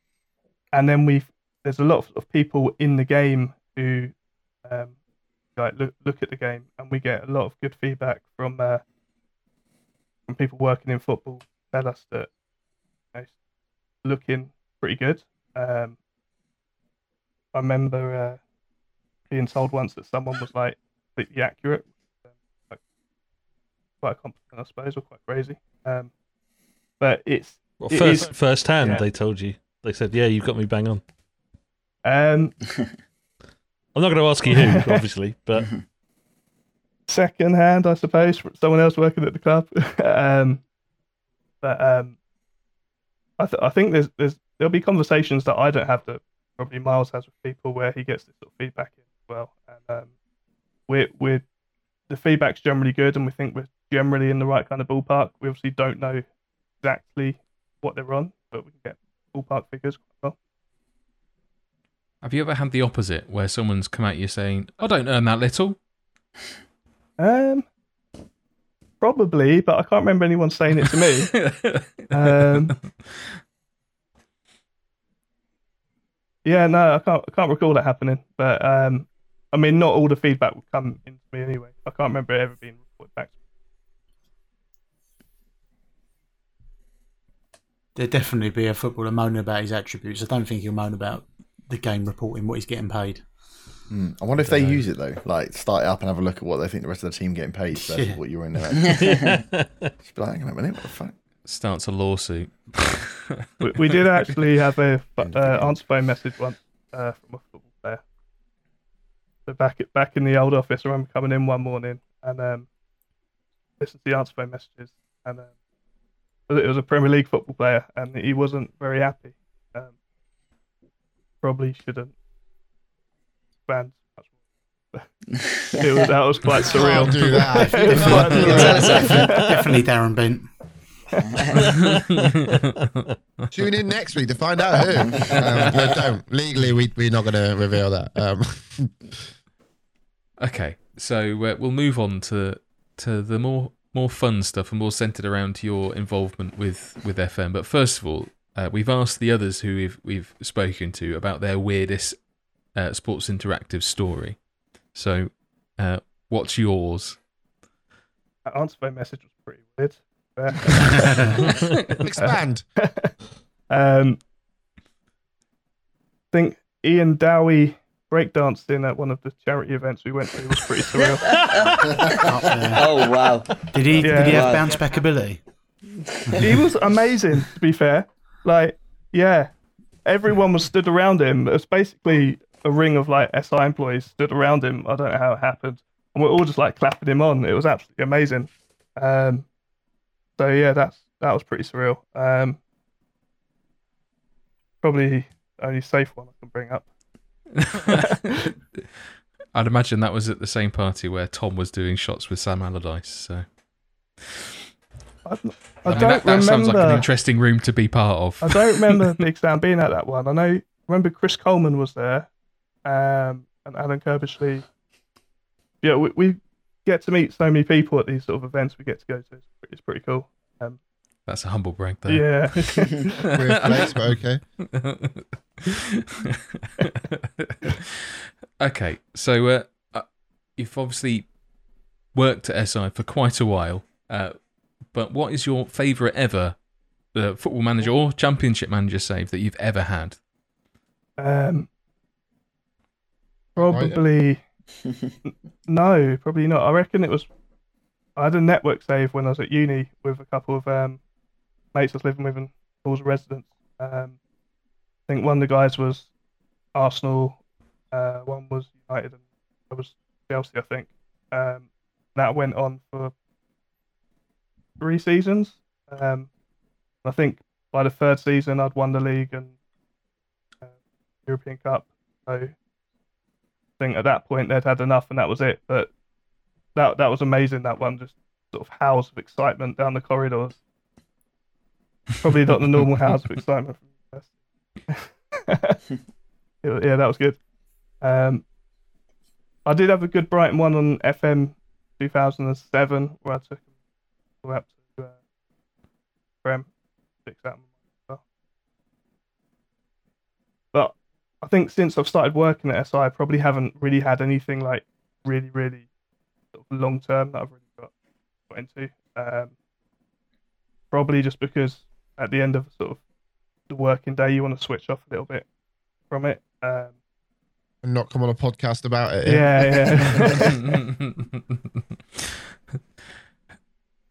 and then we've there's a lot of, of people in the game who um, like look look at the game, and we get a lot of good feedback from uh, from people working in football. Tell us that, you know, looking pretty good. Um, I remember uh, being told once that someone was like completely accurate. Like, quite competent, I suppose, or quite crazy. Um, but it's well, it first is, first hand. Yeah. They told you. They said, "Yeah, you've got me bang on." Um, I'm not going to ask you who, obviously, but second hand, I suppose, someone else working at the club. um, but um, I, th- I think there's there's there'll be conversations that I don't have that probably Miles has with people where he gets this sort of feedback in as well. And um, we're we're the feedback's generally good, and we think we're generally in the right kind of ballpark. We obviously don't know exactly what they're on, but we can get ballpark figures quite well. Have you ever had the opposite, where someone's come at you saying, "I don't earn that little"? Um, probably, but I can't remember anyone saying it to me. um, yeah, no, I can't. I can't recall that happening. But um, I mean, not all the feedback would come into me anyway. I can't remember it ever being reported back to me. There'd definitely be a footballer moaning about his attributes. I don't think he'll moan about the game reporting what he's getting paid. Mm. I wonder if they know. Use it though. Like, start it up and have a look at what they think the rest of the team getting paid versus yeah. what you're in there. Just be like, hang on a minute, what the fuck? Starts a lawsuit. we, we did actually have a uh, answer phone message once uh, from a football player. So back at, back in the old office, I remember coming in one morning and um, listened to the answer phone messages, and um, it was a Premier League football player, and he wasn't very happy. Um, probably shouldn't expand much more. was, that was quite surreal. Do that. Definitely Darren Bent. Tune in next week to find out who. Um, no, don't. Legally, we, we're not going to reveal that. Um. Okay, so uh, we'll move on to to the more more fun stuff and more centred around your involvement with, with F M. But first of all, Uh, we've asked the others who we've we've spoken to about their weirdest uh, Sports Interactive story. So, uh, what's yours? That answer phone message was pretty weird. Expand. um, I think Ian Dowie breakdancing at one of the charity events we went to was pretty surreal. Oh wow! Did he? Yeah. Did he have wow. bounce back ability? He was amazing. To be fair. Like, yeah, everyone was stood around him. It was basically a ring of, like, S I employees stood around him. I don't know how it happened. And we're all just, like, clapping him on. It was absolutely amazing. Um, so, yeah, that's that was pretty surreal. Um, probably the only safe one I can bring up. I'd imagine that was at the same party where Tom was doing shots with Sam Allardyce, so... I, I, I mean, don't that, that remember. Sounds like an interesting room to be part of. I don't remember Big Sam being at that one. I know. Remember Chris Coleman was there, um, and Alan Kirbishley. Yeah, we, we get to meet so many people at these sort of events. We get to go to. It's pretty, it's pretty cool. Um, That's a humble brag, though. Yeah, weird place, but okay. Okay, so uh, you've obviously worked at S I for quite a while. Uh, But what is your favourite ever the Football Manager or Championship Manager save that you've ever had? Um, probably no, probably not. I reckon it was. I had a network save when I was at uni with a couple of um, mates I was living with and Paul's residents. Um, I think one of the guys was Arsenal, uh, one was United, and I was Chelsea, I think. Um, that went on for three seasons. Um, I think by the third season, I'd won the league and uh, European Cup. So I think at that point, they'd had enough, and that was it. But that that was amazing, that one, just sort of howls of excitement down the corridors. Probably not the normal howls of excitement. Yeah, that was good. Um, I did have a good Brighton one on F M two thousand seven, where I took him up to uh, Prem. But I think since I've started working at S I, I probably haven't really had anything like really, really sort of long term that I've really got, got into. Um, probably just because at the end of sort of the working day, you want to switch off a little bit from it. Um, and not come on a podcast about it. Yeah, yeah. yeah.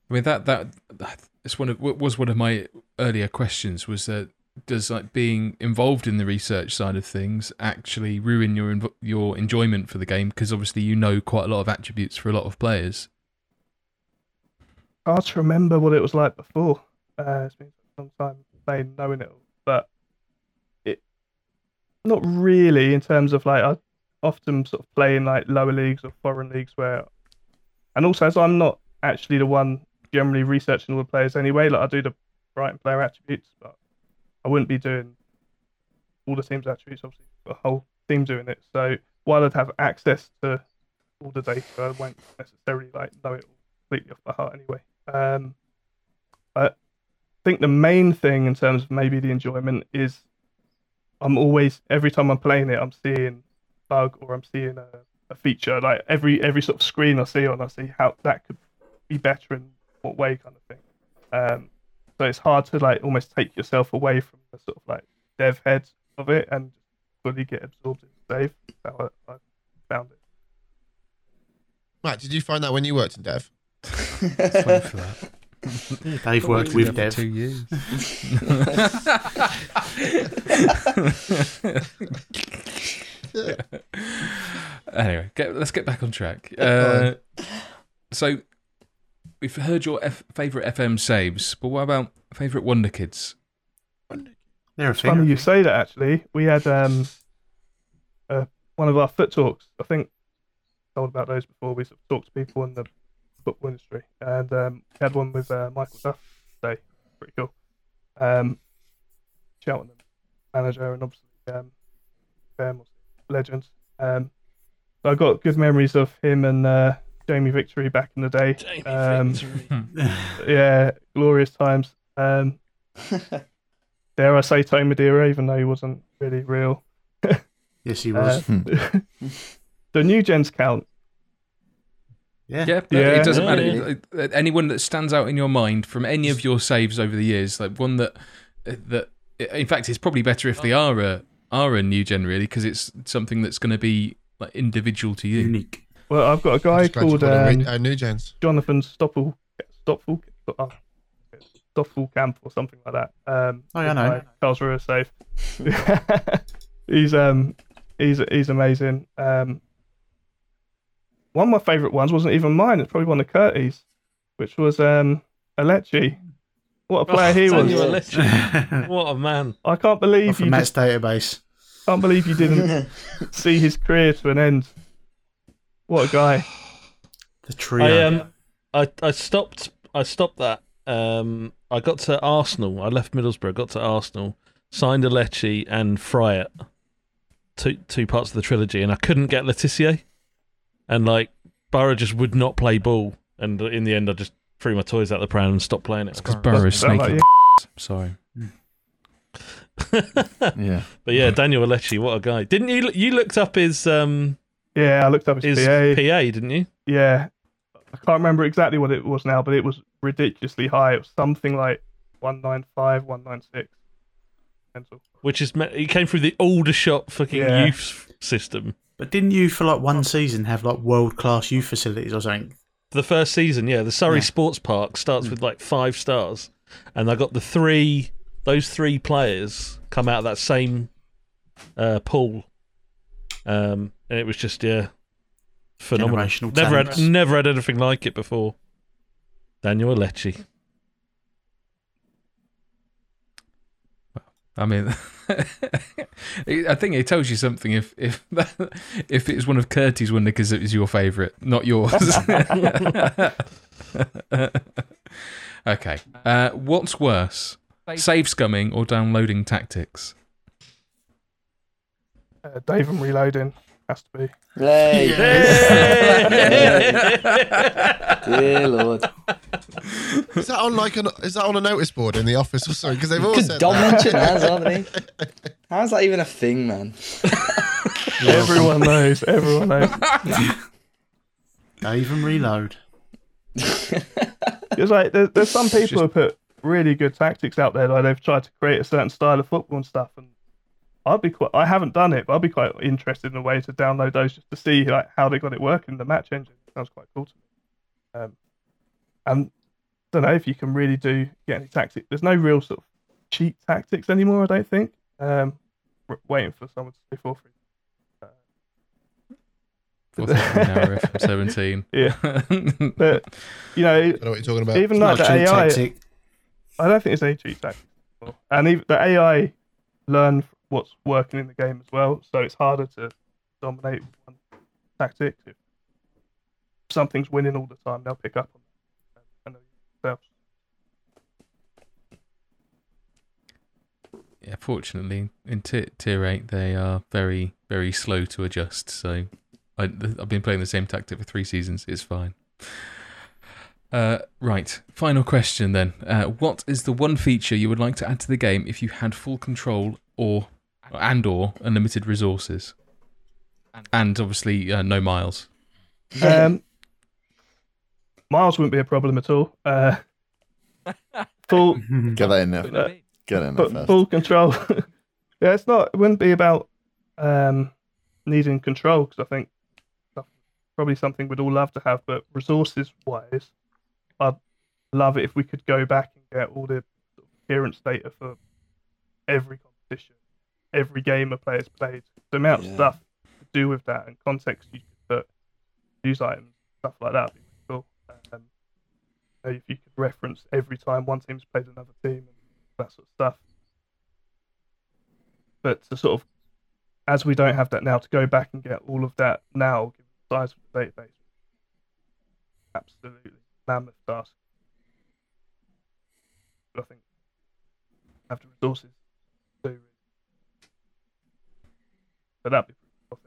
I mean, that, that that it's one of was one of my earlier questions was that does like being involved in the research side of things actually ruin your your enjoyment for the game, because obviously you know quite a lot of attributes for a lot of players. Hard to remember what it was like before. Uh, it's been a long time playing, knowing it all, but it not really in terms of like I often sort of play in like lower leagues or foreign leagues where, and also as I'm not actually the one generally researching all the players anyway. Like I do the Brighton player attributes, but I wouldn't be doing all the team's attributes, obviously the whole team doing it. So while I'd have access to all the data, I won't necessarily like know it all completely off by heart anyway. Um, I think the main thing in terms of maybe the enjoyment is I'm always, every time I'm playing it, I'm seeing bug or I'm seeing a, a feature. Like every every sort of screen I see on, I see how that could be better in what way kind of thing. Um, so it's hard to like almost take yourself away from the sort of like dev head of it and fully get absorbed in the save. That's how I, I found it. Matt, did you find that when you worked in dev? They've worked with dev for two years. Anyway, get, let's get back on track. Uh, so we've heard your F- favourite F M saves, but what about favourite Wonder Kids? They're a funny you say that, actually. We had um, uh, one of our foot talks. I think I told about those before. We sort of talked to people in the football industry, and um, we had one with uh, Michael Duff today. Pretty cool. Um, Cheltenham manager and obviously um, F M legend. Um, so I've got good memories of him and Uh, Jamie Victory back in the day. Jamie um, yeah, glorious times. Um, dare I say Tony Madeira, even though he wasn't really real. Yes, he was. Uh, the new gens count. Yeah, yeah, yeah. It doesn't matter. Yeah. Anyone that stands out in your mind from any of your saves over the years, like one that that, in fact, it's probably better if they are a are a new gen, really, because it's something that's going to be like individual to you. Unique. Well, I've got a guy called um, uh, New Gens. Jonathan Stoffel, Stoffel, Stoffel Camp or something like that. Um, oh, yeah, no. Karlsruhe safe. he's um, he's he's amazing. Um, one of my favourite ones wasn't even mine. It's probably one of Curtis, which was um, Alecci. What a player oh, he was! Alecci. What a man! I can't believe Off you. Matt's just, database. Can't believe you didn't see his career to an end. What a guy! The trio. I, um, I I stopped. I stopped that. Um, I got to Arsenal. I left Middlesbrough. Got to Arsenal. Signed Alecci and Fryatt. Two two parts of the trilogy, and I couldn't get Letitia. And like Burrow just would not play ball, and in the end, I just threw my toys out the pram and stopped playing it. Because Burrow is snaking. Sorry. Yeah. But yeah, Daniel Alecci, what a guy! Didn't you? You looked up his um. Yeah, I looked up his, his P A. P A, didn't you? Yeah. I can't remember exactly what it was now, but it was ridiculously high. It was something like one ninety-five, one ninety-six. Pencil. Which is, he came through the Aldershot fucking yeah. youth system. But didn't you, for like one season, have like world class youth facilities or something? The first season, yeah. The Surrey yeah. Sports Park starts mm. with like five stars. And I got the three, those three players come out of that same uh, pool. Um, and it was just, yeah, phenomenal. Never had, never had anything like it before. Daniel Alecci. I mean, I think it tells you something if if that, if it's one of Curtis winning because it was your favourite, not yours. Okay, uh, what's worse, save scumming or downloading tactics? Uh, Dave and reloading has to be. Play. Yes. Dear Lord. Is that on like an? Is that on a notice board in the office or something? Because they've all said Dom mentioned that, aren't they? How's that even a thing, man? Everyone knows. Everyone knows. Dave and reload. It's like there's, there's some people just... who put really good tactics out there. Like they've tried to create a certain style of football and stuff. And I'd be quite. I haven't done it, but I'd be quite interested in a way to download those just to see like how they got it working. The match engine sounds quite cool to me. Um, and I don't know if you can really do get any tactics. There's no real sort of cheat tactics anymore, I don't think. Um, we're waiting for someone to say four three. four three seventeen. Yeah, but you know, I don't know what you're talking about. Even it's like the A I, tactic. I don't think it's any cheat tactics anymore. And even the A I learn what's working in the game as well, so it's harder to dominate one tactic. If something's winning all the time, they'll pick up on it. And yeah, fortunately, in t- tier eight, they are very, very slow to adjust. So I, I've been playing the same tactic for three seasons. It's fine. Uh, right, final question then. Uh, what is the one feature you would like to add to the game if you had full control or and or unlimited resources, and obviously uh, no miles? Um, miles wouldn't be a problem at all. Uh, full get that in there. Uh, get in there. First. Full control. Yeah, it's not. It wouldn't be about um, needing control because I think that's probably something we'd all love to have. But resources-wise, I'd love it if we could go back and get all the appearance data for every competition, every game a player's played, the amount yeah. of stuff to do with that and context you could put, use items, stuff like that would be cool. Um, if you could reference every time one team's played another team and that sort of stuff. But to sort of, as we don't have that now, to go back and get all of that now, given the size of the database, absolutely mammoth task. But I think we have the resources. So that'd be pretty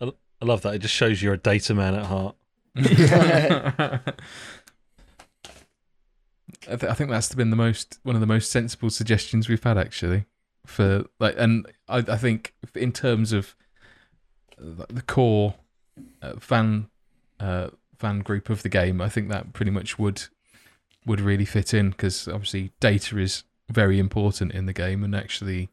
cool. I love that. It just shows you're a data man at heart. I, th- I think that's been the most one of the most sensible suggestions we've had actually. For like, and I, I think in terms of the core uh, fan uh, fan group of the game, I think that pretty much would would really fit in because obviously data is very important in the game, and actually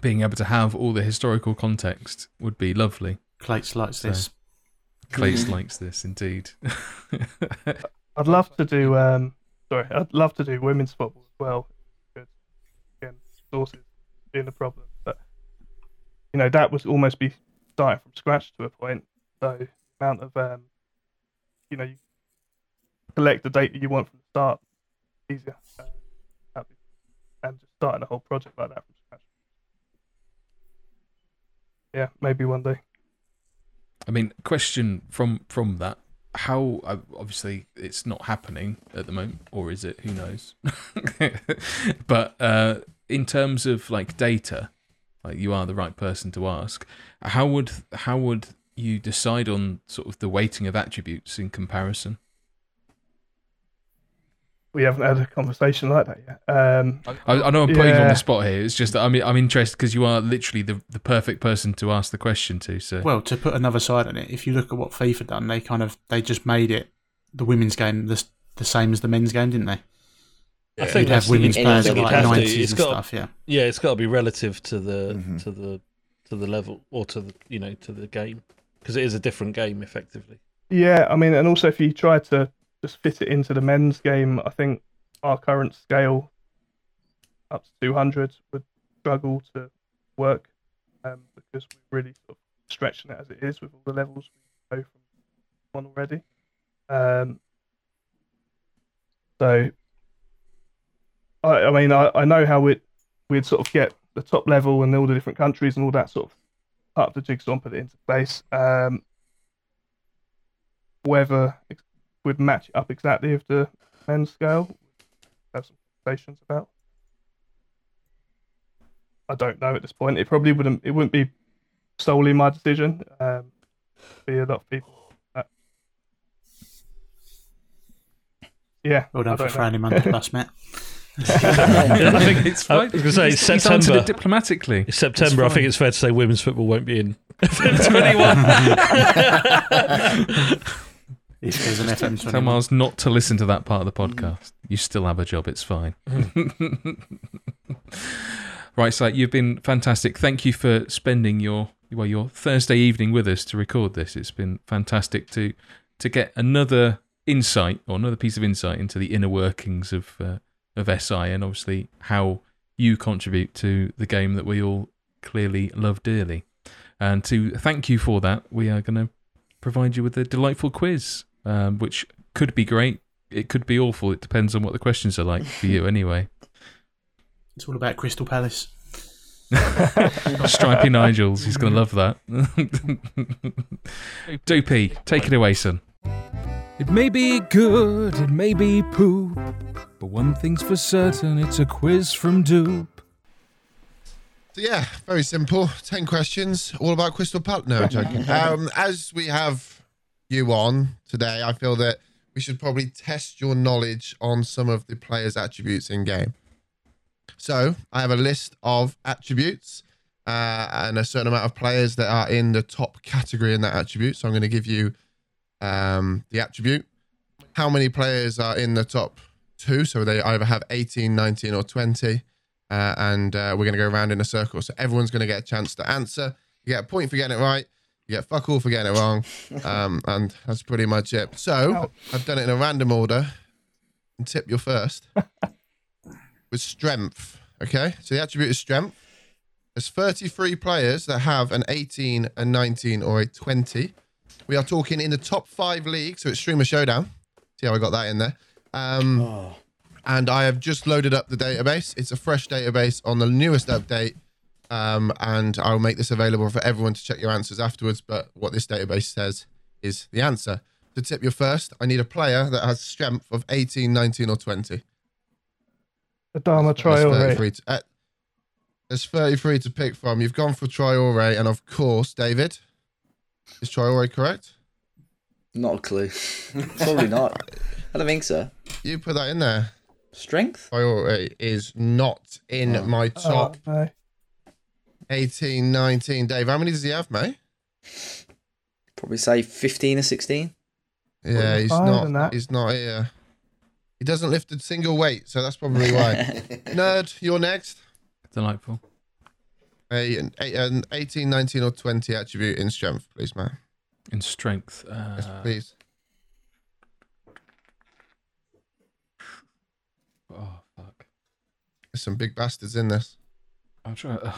being able to have all the historical context would be lovely. Clates likes so, this. Clates likes this, indeed. I'd love to do. Um, sorry, I'd love to do women's football as well. Good. Again, sources being the problem, but you know that would almost be starting from scratch to a point. So the amount of um, you know, you collect the data you want from the start, easier, uh, be, and just starting a whole project like that from scratch. Yeah, maybe one day. I mean, question from from that, how, obviously it's not happening at the moment, or is it? Who knows? But uh, in terms of like data, like you are the right person to ask. How would how would you decide on sort of the weighting of attributes in comparison? We haven't had a conversation like that yet. Um, I, I know I'm putting yeah. you on the spot here. It's just that I'm I'm interested because you are literally the, the perfect person to ask the question to. So well, to put another side on it, if you look at what FIFA done, they kind of they just made it the women's game the the same as the men's game, didn't they? Yeah. I think you'd have women's players at like nineties and stuff. Yeah, yeah, it's got to be relative to the mm-hmm. to the to the level or to the you know to the game, because it is a different game effectively. Yeah, I mean, and also if you try to just fit it into the men's game, I think our current scale up to two hundred would struggle to work um, because we're really sort of stretching it as it is with all the levels we go from one already. Um, so. I mean, I, I know how we'd, we'd sort of get the top level and all the different countries and all that sort of part of the jigsaw and put it into place. Um, whether we'd match up exactly with the men's scale, have some conversations about. I don't know at this point. It probably wouldn't. It wouldn't be solely my decision. Um, be a lot of people. That... Yeah. Well done for throwing him under the bus, Matt. I think it's fine. I was going to say it's he's, September. He's answered it diplomatically. It's September. It's I think it's fair to say women's football won't be in F M twenty-one. It's an F M twenty-one. Tell Miles not to listen to that part of the podcast. You still have a job. It's fine. Right, so you've been fantastic. Thank you for spending your well your Thursday evening with us to record this. It's been fantastic to to get another insight or another piece of insight into the inner workings of. Uh, of S I and obviously how you contribute to the game that we all clearly love dearly. And to thank you for that, we are going to provide you with a delightful quiz, um, which could be great. It could be awful. It depends on what the questions are like for you anyway. It's all about Crystal Palace. Stripy Nigels, he's going to love that. Dopey, take it away, son. It may be good, it may be poop, but one thing's for certain, it's a quiz from Doop. So yeah, very simple. Ten questions, all about Crystal Palace. No, joking. Um, as we have you on today, I feel that we should probably test your knowledge on some of the players' attributes in game. So I have a list of attributes uh, and a certain amount of players that are in the top category in that attribute. So I'm going to give you Um, the attribute, how many players are in the top two, so they either have eighteen, nineteen or twenty, uh, and uh, we're going to go around in a circle, so everyone's going to get a chance to answer. You get a point for getting it right, you get fuck all for getting it wrong, um, and that's pretty much it. So I've done it in a random order, and Tip, you're first, with strength. Okay, so the attribute is strength. There's thirty-three players that have an eighteen, a nineteen or a twenty. We are talking in the top five leagues, so it's Streamer Showdown. See how I got that in there. Um, oh. And I have just loaded up the database. It's a fresh database on the newest update, um, and I'll make this available for everyone to check your answers afterwards, but what this database says is the answer. To Tip, your first, I need a player that has strength of eighteen, nineteen or twenty. Adama Traore. Uh, there's thirty-three to pick from. You've gone for Traore, and of course, David... Is Traore correct? Not a clue. Probably not. I don't think so. You put that in there. Strength? Traore is not in oh. my top. Oh, no. eighteen, nineteen. Dave, how many does he have, mate? Probably say fifteen or sixteen. Yeah, he's not, he's not here. He doesn't lift a single weight, so that's probably why. Nerd, you're next. Delightful. A, an eighteen, nineteen or twenty attribute in strength, please, man. In strength. Uh... Yes, please. Oh, fuck. There's some big bastards in this. I'm trying to... Uh,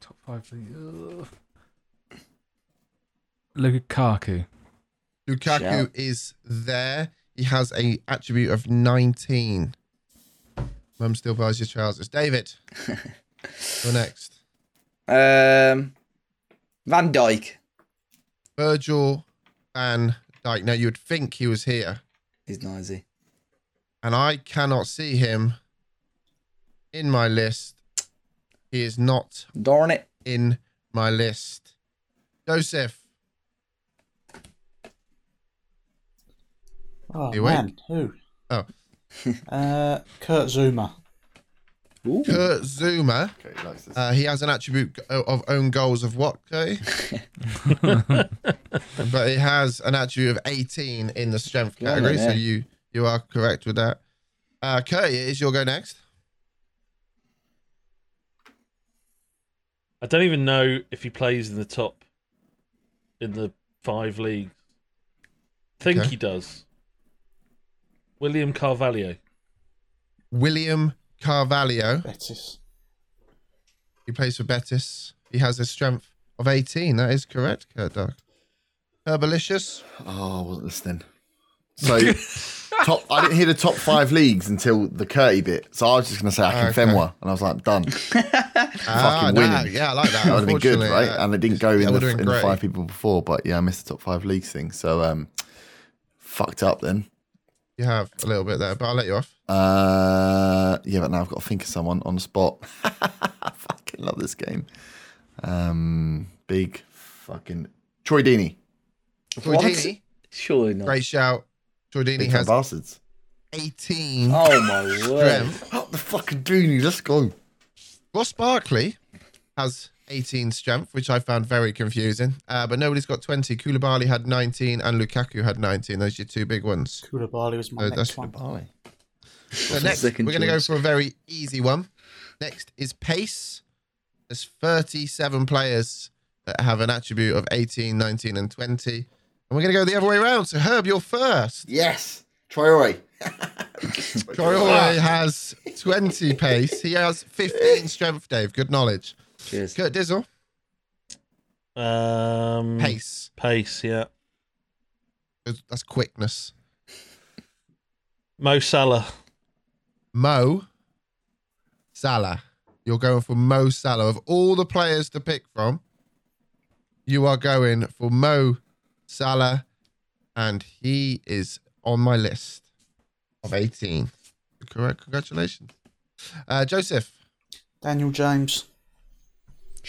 top five things. Ugh. Lukaku. Lukaku yeah. is there. He has an attribute of nineteen. Mum still buys your trousers. David, you're next. Um, Van Dijk. Virgil Van Dijk. Now, you would think he was here. He's not, is he? And I cannot see him in my list. He is not. Darn it. In my list. Joseph. Oh, you man. Awake? Who? Oh. uh, Kurt Zuma. Ooh. Kurt Zuma, okay, he, likes this. Uh, he has an attribute of own goals of what, Cody? But he has an attribute of eighteen in the strength category, yeah, yeah. so you, you are correct with that. Okay, is your go next? I don't even know if he plays in the top, in the five leagues. I think okay. he does. William Carvalho. William Carvalho. Betis. He plays for Betis. He has a strength of eighteen. That is correct, Kurt Dark. Herbalicious. Oh, I wasn't listening. So, top. I didn't hear the top five leagues until the Curty bit. So I was just going to say Akinfenwa, okay. and I was like, done. ah, Fucking winning. Nah, yeah, I like that. That would have been good, right? Yeah. And it didn't go in, the, in the five people before, but yeah, I missed the top five leagues thing. So, um, fucked up then. You have a little bit there, but I'll let you off. Uh, yeah, but now I've got to think of someone on the spot. I fucking love this game. Um, big fucking Troy Deeney. Troy Deeney? Surely not. Great shout. Troy Deeney big has bastards. eighteen. Oh my word. What the fucking Deeney? Let's go. Ross Barkley has eighteen strength, which I found very confusing. Uh, but nobody's got twenty. Koulibaly had nineteen and Lukaku had nineteen. Those are your two big ones. Koulibaly was my so next one. Koulibaly. So next, we're going to go for a very easy one. Next is pace. There's thirty-seven players that have an attribute of eighteen, nineteen, and twenty. And we're going to go the other way around. So, Herb, you're first. Yes. Traore. Traore has twenty pace. He has fifteen strength, Dave. Good knowledge. Cheers. Kurt Dizzle. Um, pace. Pace, yeah. That's quickness. Mo Salah. Mo Salah. You're going for Mo Salah. Of all the players to pick from, you are going for Mo Salah, and he is on my list of eighteen. Correct. Congratulations. Uh, Joseph. Daniel James.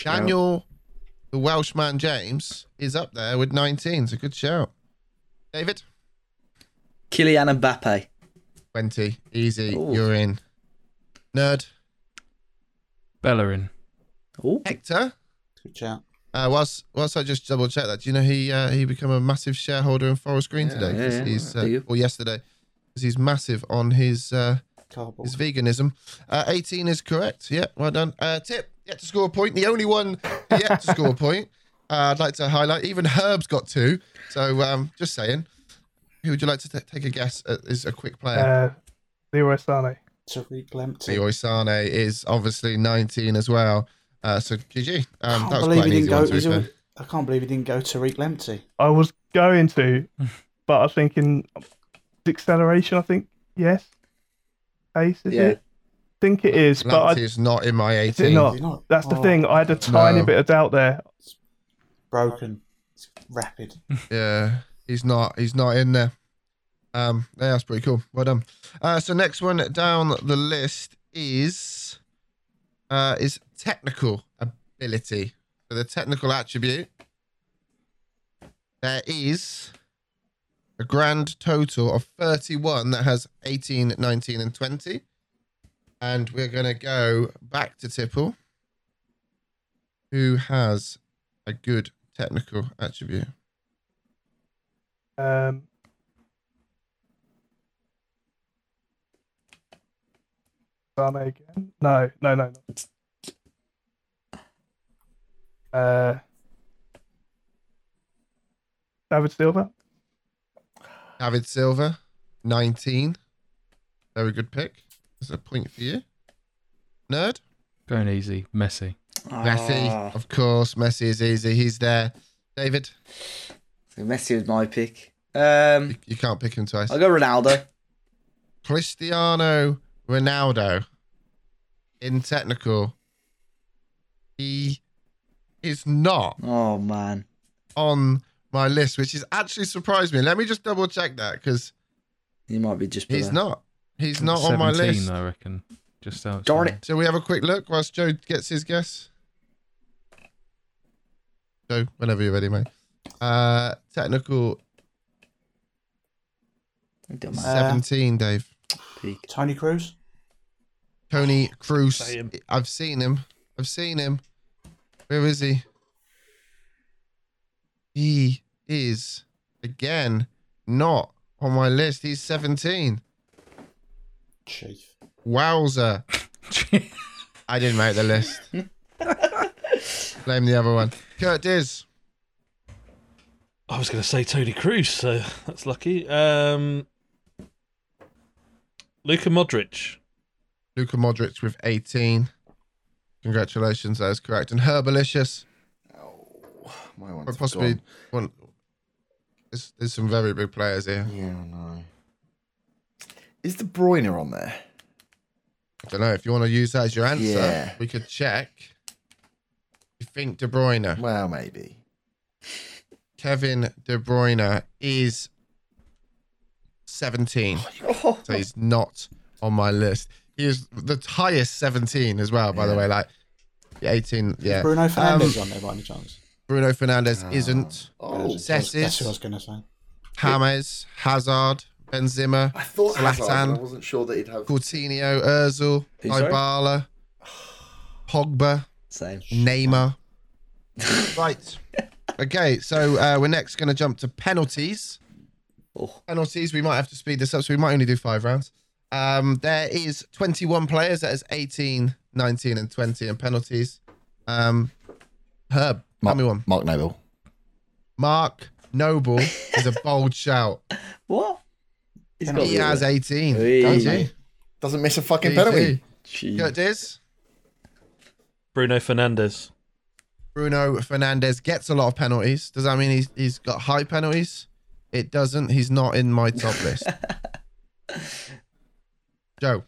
Daniel, the Welshman James, is up there with nineteen. So good shout. David? Kylian Mbappe. twenty. Easy. Ooh. You're in. Nerd? Bellerin. Ooh. Hector? Good shout. Uh, whilst, whilst I just double check that, do you know he uh, he became a massive shareholder in Forest Green yeah, today? Yeah, he's, yeah. Uh, or yesterday. Because he's massive on his, uh, his veganism. Uh, eighteen is correct. Yeah, well done. Uh, tip? Yet to score a point. The only one yet to score a point. Uh, I'd like to highlight. Even Herb's got two. So um, just saying. Who would you like to t- take a guess at, is a quick player? Uh, Leroy Sane. Tariq Lamptey. Leroy Sane is obviously nineteen as well. Uh, so G G. Um, I, can't that was quite an easy one, to be fair. I can't believe he didn't go Tariq Lamptey. I was going to, but I was thinking acceleration, I think. Yes. Ace, is yeah. it? I think it is, Lamptey but it's not in my eighteen. Is it not? Is it not? That's the oh, thing. I had a tiny no. bit of doubt there. It's broken. It's rapid. Yeah, he's not. He's not in there. Um, yeah, that's pretty cool. Well done. Uh, so next one down the list is uh, is technical ability. So the technical attribute, there is a grand total of thirty-one that has eighteen, nineteen, and twenty. And we're going to go back to Tipple, who has a good technical attribute. Um, Sane again? No, no, no, no. Uh, David Silva? David Silva, nineteen. Very good pick. There's a point for you. Nerd? Going easy. Messi. Ah. Messi, of course. Messi is easy. He's there. David? So Messi was my pick. Um, you, you can't pick him twice. I'll go Ronaldo. Cristiano Ronaldo. In technical. He is not. Oh, man. On my list, which has actually surprised me. Let me just double check that because. He might be just. Below. He's not. He's not on my list. seventeen, I reckon. Just out. Darn it. Shall we have a quick look whilst Joe gets his guess? Joe, whenever you're ready, mate. Uh, technical. seventeen, Dave. Tony Cruz? Tony Cruz. I've seen him. I've seen him. Where is he? He is, again, not on my list. He's seventeen. Chief. Wowza. I didn't make the list. Blame the other one. Kurt Diz. I was going to say Tony Cruz, so that's lucky. Um, Luka Modric. Luka Modric with eighteen. Congratulations, that is correct. And Herbalicious. Oh, my one's possibly one. There's, there's some very big players here. Yeah, I know. Is De Bruyne on there? I don't know. If you want to use that as your answer, yeah. We could check. You think De Bruyne? Well, maybe. Kevin De Bruyne is seventeen. Oh. So he's not on my list. He was the highest seventeen as well, by yeah. the way. Like eighteen, yeah. Is Bruno Fernandes um, on there by any chance? Bruno Fernandes oh. isn't. Oh, Cesc. That's what I was going to say. James, Hazard, Benzema, I thought Zlatan, Hazard, I wasn't sure that he'd have. Coutinho, Ozil, Dybala, Pogba, same. Neymar. Right. Okay, so uh, we're next going to jump to penalties. Oh. Penalties, we might have to speed this up, so we might only do five rounds. Um, there is twenty-one players. That is eighteen, nineteen, and twenty in penalties. Um, Herb, Mark, tell me one. Mark Noble. Mark Noble is a bold shout. What? He's got he has it. eighteen. Hey. Don't he? Doesn't miss a fucking penalty. Kurt Diz. Bruno Fernandes. Bruno Fernandes gets a lot of penalties. Does that mean he's he's got high penalties? It doesn't. He's not in my top list. Joe.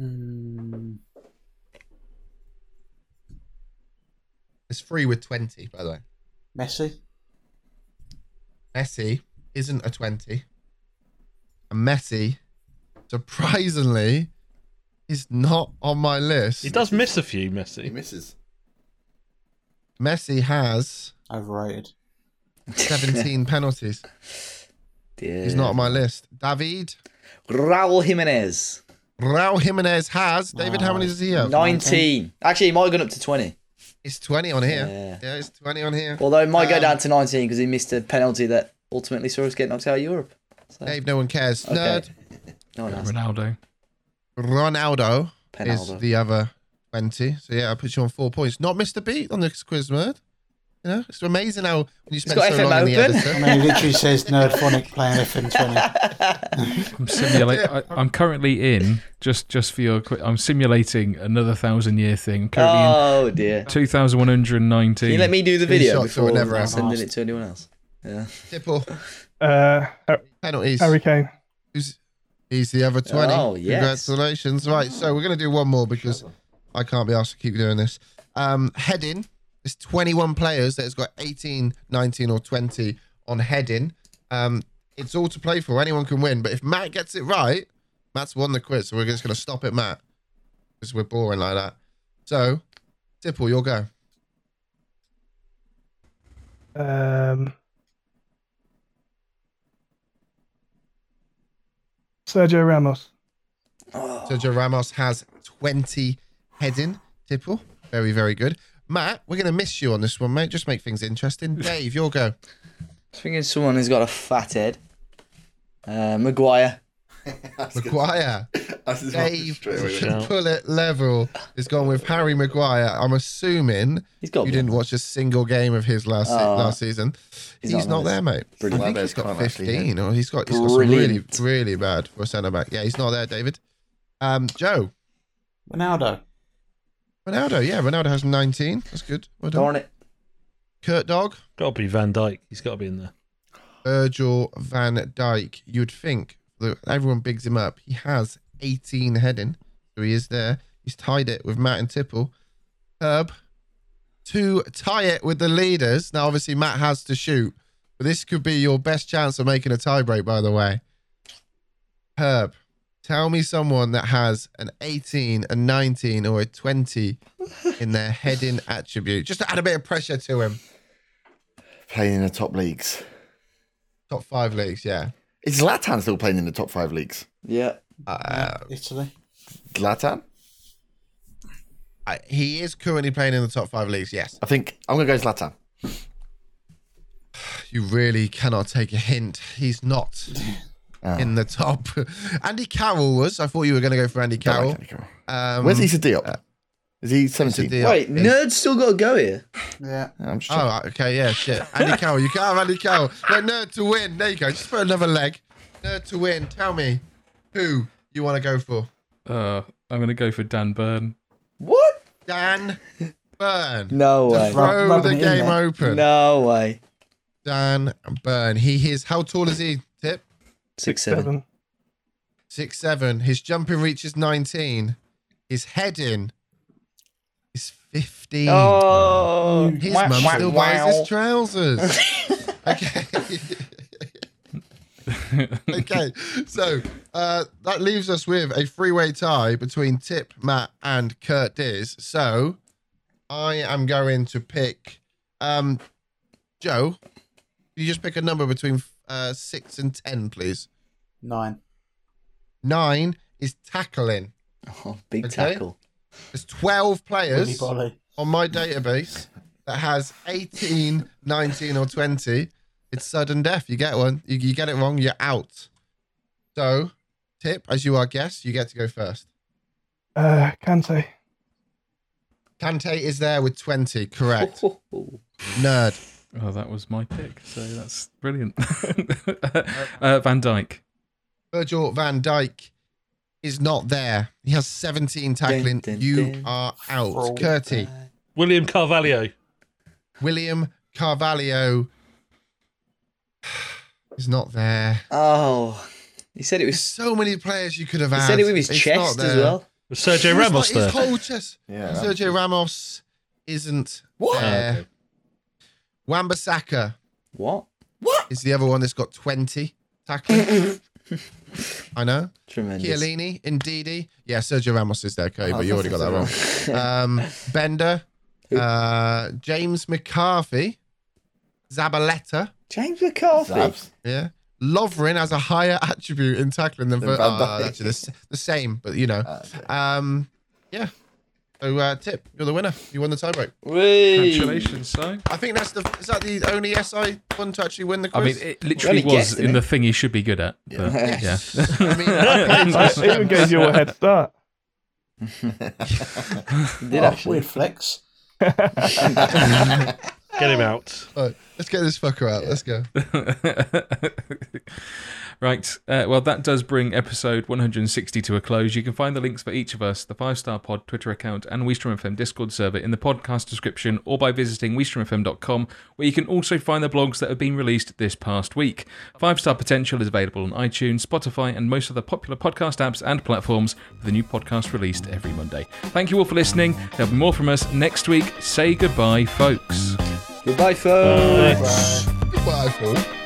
Mm. It's free with twenty, by the way. Messi. Messi isn't a twenty. And Messi, surprisingly, is not on my list. He does miss a few, Messi. He misses. Messi has... Overrated. seventeen penalties. Yeah. He's not on my list. David? Raul Jimenez. Raul Jimenez has. David, wow. How many does he have? nineteen. Actually, he might have gone up to twenty. It's twenty on here. Yeah, yeah it's twenty on here. Although it might um, go down to nineteen because he missed a penalty that ultimately saw us get knocked out of Europe. So. Dave, no one cares. Okay. Nerd. No one has. Ronaldo. Ronaldo Penaldo. Is the other twenty. So, yeah, I put you on four points. Not Mister Beat on this quiz, nerd. You know, it's amazing how when you spend so F M long open. In the editor. I mean, it literally says Nerdphonic playing F M twenty. I'm simulating. I'm currently in just just for your. Quick, I'm simulating another thousand year thing. Oh in dear. Two thousand one hundred nineteen. Can you let me do the video before never sending it to anyone else? Yeah. Tipple. Uh, penalties. Harry Kane. He's, he's the other twenty. Oh yes. Congratulations. Right, so we're gonna do one more because I can't be asked to keep doing this. Um, heading. There's twenty-one players that's got eighteen, nineteen, or twenty on heading. Um, it's all to play for. Anyone can win. But if Matt gets it right, Matt's won the quiz. So we're just going to stop it, Matt, because we're boring like that. So, Tipple, your go. Um, Sergio Ramos. Oh. Sergio Ramos has twenty heading. Tipple, very, very good. Matt, we're going to miss you on this one, mate. Just make things interesting. Dave, your go. I was thinking someone who's got a fat head. Uh, Maguire. Maguire. Dave, bullet level is gone with Harry Maguire. I'm assuming you didn't one. watch a single game of his last, oh, se- last season. He's, he's not, not there, mate. Brilliant. I think he's got fifteen. Or he's got, he's got some really, really bad for a centre-back. Yeah, he's not there, David. Um, Joe. Ronaldo. Ronaldo, yeah, Ronaldo has nineteen. That's good. Well done. Darn it. Kurt Dog. Got to be Van Dijk. He's got to be in there. Virgil Van Dijk. You would think that everyone bigs him up. He has eighteen heading, so he is there. He's tied it with Matt and Tipple. Herb, to tie it with the leaders. Now, obviously, Matt has to shoot, but this could be your best chance of making a tie break, by the way. Herb. Tell me someone that has an eighteen, a nineteen, or a twenty in their heading attribute. Just to add a bit of pressure to him. Playing in the top leagues. Top five leagues, yeah. Is Zlatan still playing in the top five leagues? Yeah. Uh, Italy. Zlatan? I, he is currently playing in the top five leagues, yes. I think I'm going to go Zlatan. You really cannot take a hint. He's not. oh. in the top. Andy Carroll was. I thought you were going to go for Andy Carroll. Like Andy Carroll. Um, Where's Issa Diop? Uh, Is he seventeen? Wait, is... nerd's still got to go here. Yeah. I'm just oh, okay, yeah, shit. Andy Carroll, you can't have Andy Carroll. No, nerd to win. There you go. Just put another leg. Nerd to win. Tell me who you want to go for. Uh, I'm going to go for Dan Byrne. What? Dan Byrne. No way. To throw Rub- the game open. No way. Dan Byrne. He is, how tall is he, Tip? Six, seven. Seven. Six, seven. His jumping reach is nineteen. His heading is fifteen. Oh, his wah, mum wah, still wow. buys his trousers. Okay. Okay. So uh, that leaves us with a three-way tie between Tip, Matt, and Kurt Diz. So I am going to pick um, Joe. You just pick a number between uh, six and ten, please. Nine. Nine is tackling. Oh, big okay. tackle. There's twelve players on my database that has eighteen, nineteen, or twenty. It's sudden death. You get one. You, you get it wrong, you're out. So, Tip, as you are guest, you get to go first. Uh, Kante. Kante is there with twenty, correct. Oh. Nerd. Oh, that was my pick, so that's brilliant. uh, Van Dijk. Virgil van Dijk is not there. He has seventeen tackling. Dun, dun, you dun. Are out. Roll Curti. Back. William Carvalho. William Carvalho is not there. Oh. He said it was... There's so many players you could have he had. He said it with his it's chest as well. Was Sergio Ramos there? His whole chest. Yeah, Sergio Ramos isn't what? There. Wan-Bissaka. What? What? Is the other one that's got twenty tackling. I know. Tremendous. Chiellini, Ndidi. Yeah, Sergio Ramos is there, okay, oh, but you already got that wrong. um, Bender, uh, James McCarthy, Zabaleta. James McCarthy? Zabs. Yeah. Lovren has a higher attribute in tackling than... Ver- uh, actually, the, the same, but you know. Uh, okay. um, yeah. So, uh, Tip, you're the winner. You won the tiebreak. Congratulations, Si. I think that's the... Is that the only S I one to actually win the quiz? I mean, it literally was guessed, in the thing he should be good at. Yeah. But, yes. Yeah. I mean, I even gave you a head start. You did actually. Weird flex. Get him out. Right, let's get this fucker out. Yeah. Let's go. Right, uh, well, that does bring episode one hundred sixty to a close. You can find the links for each of us, the Five Star Pod Twitter account and Weestream F M Discord server in the podcast description or by visiting weestream f m dot com, where you can also find the blogs that have been released this past week. Five Star Potential is available on iTunes, Spotify and most other popular podcast apps and platforms with a new podcast released every Monday. Thank you all for listening. There'll be more from us next week. Say goodbye, folks. Goodbye, folks. Bye. Bye. Goodbye, folks.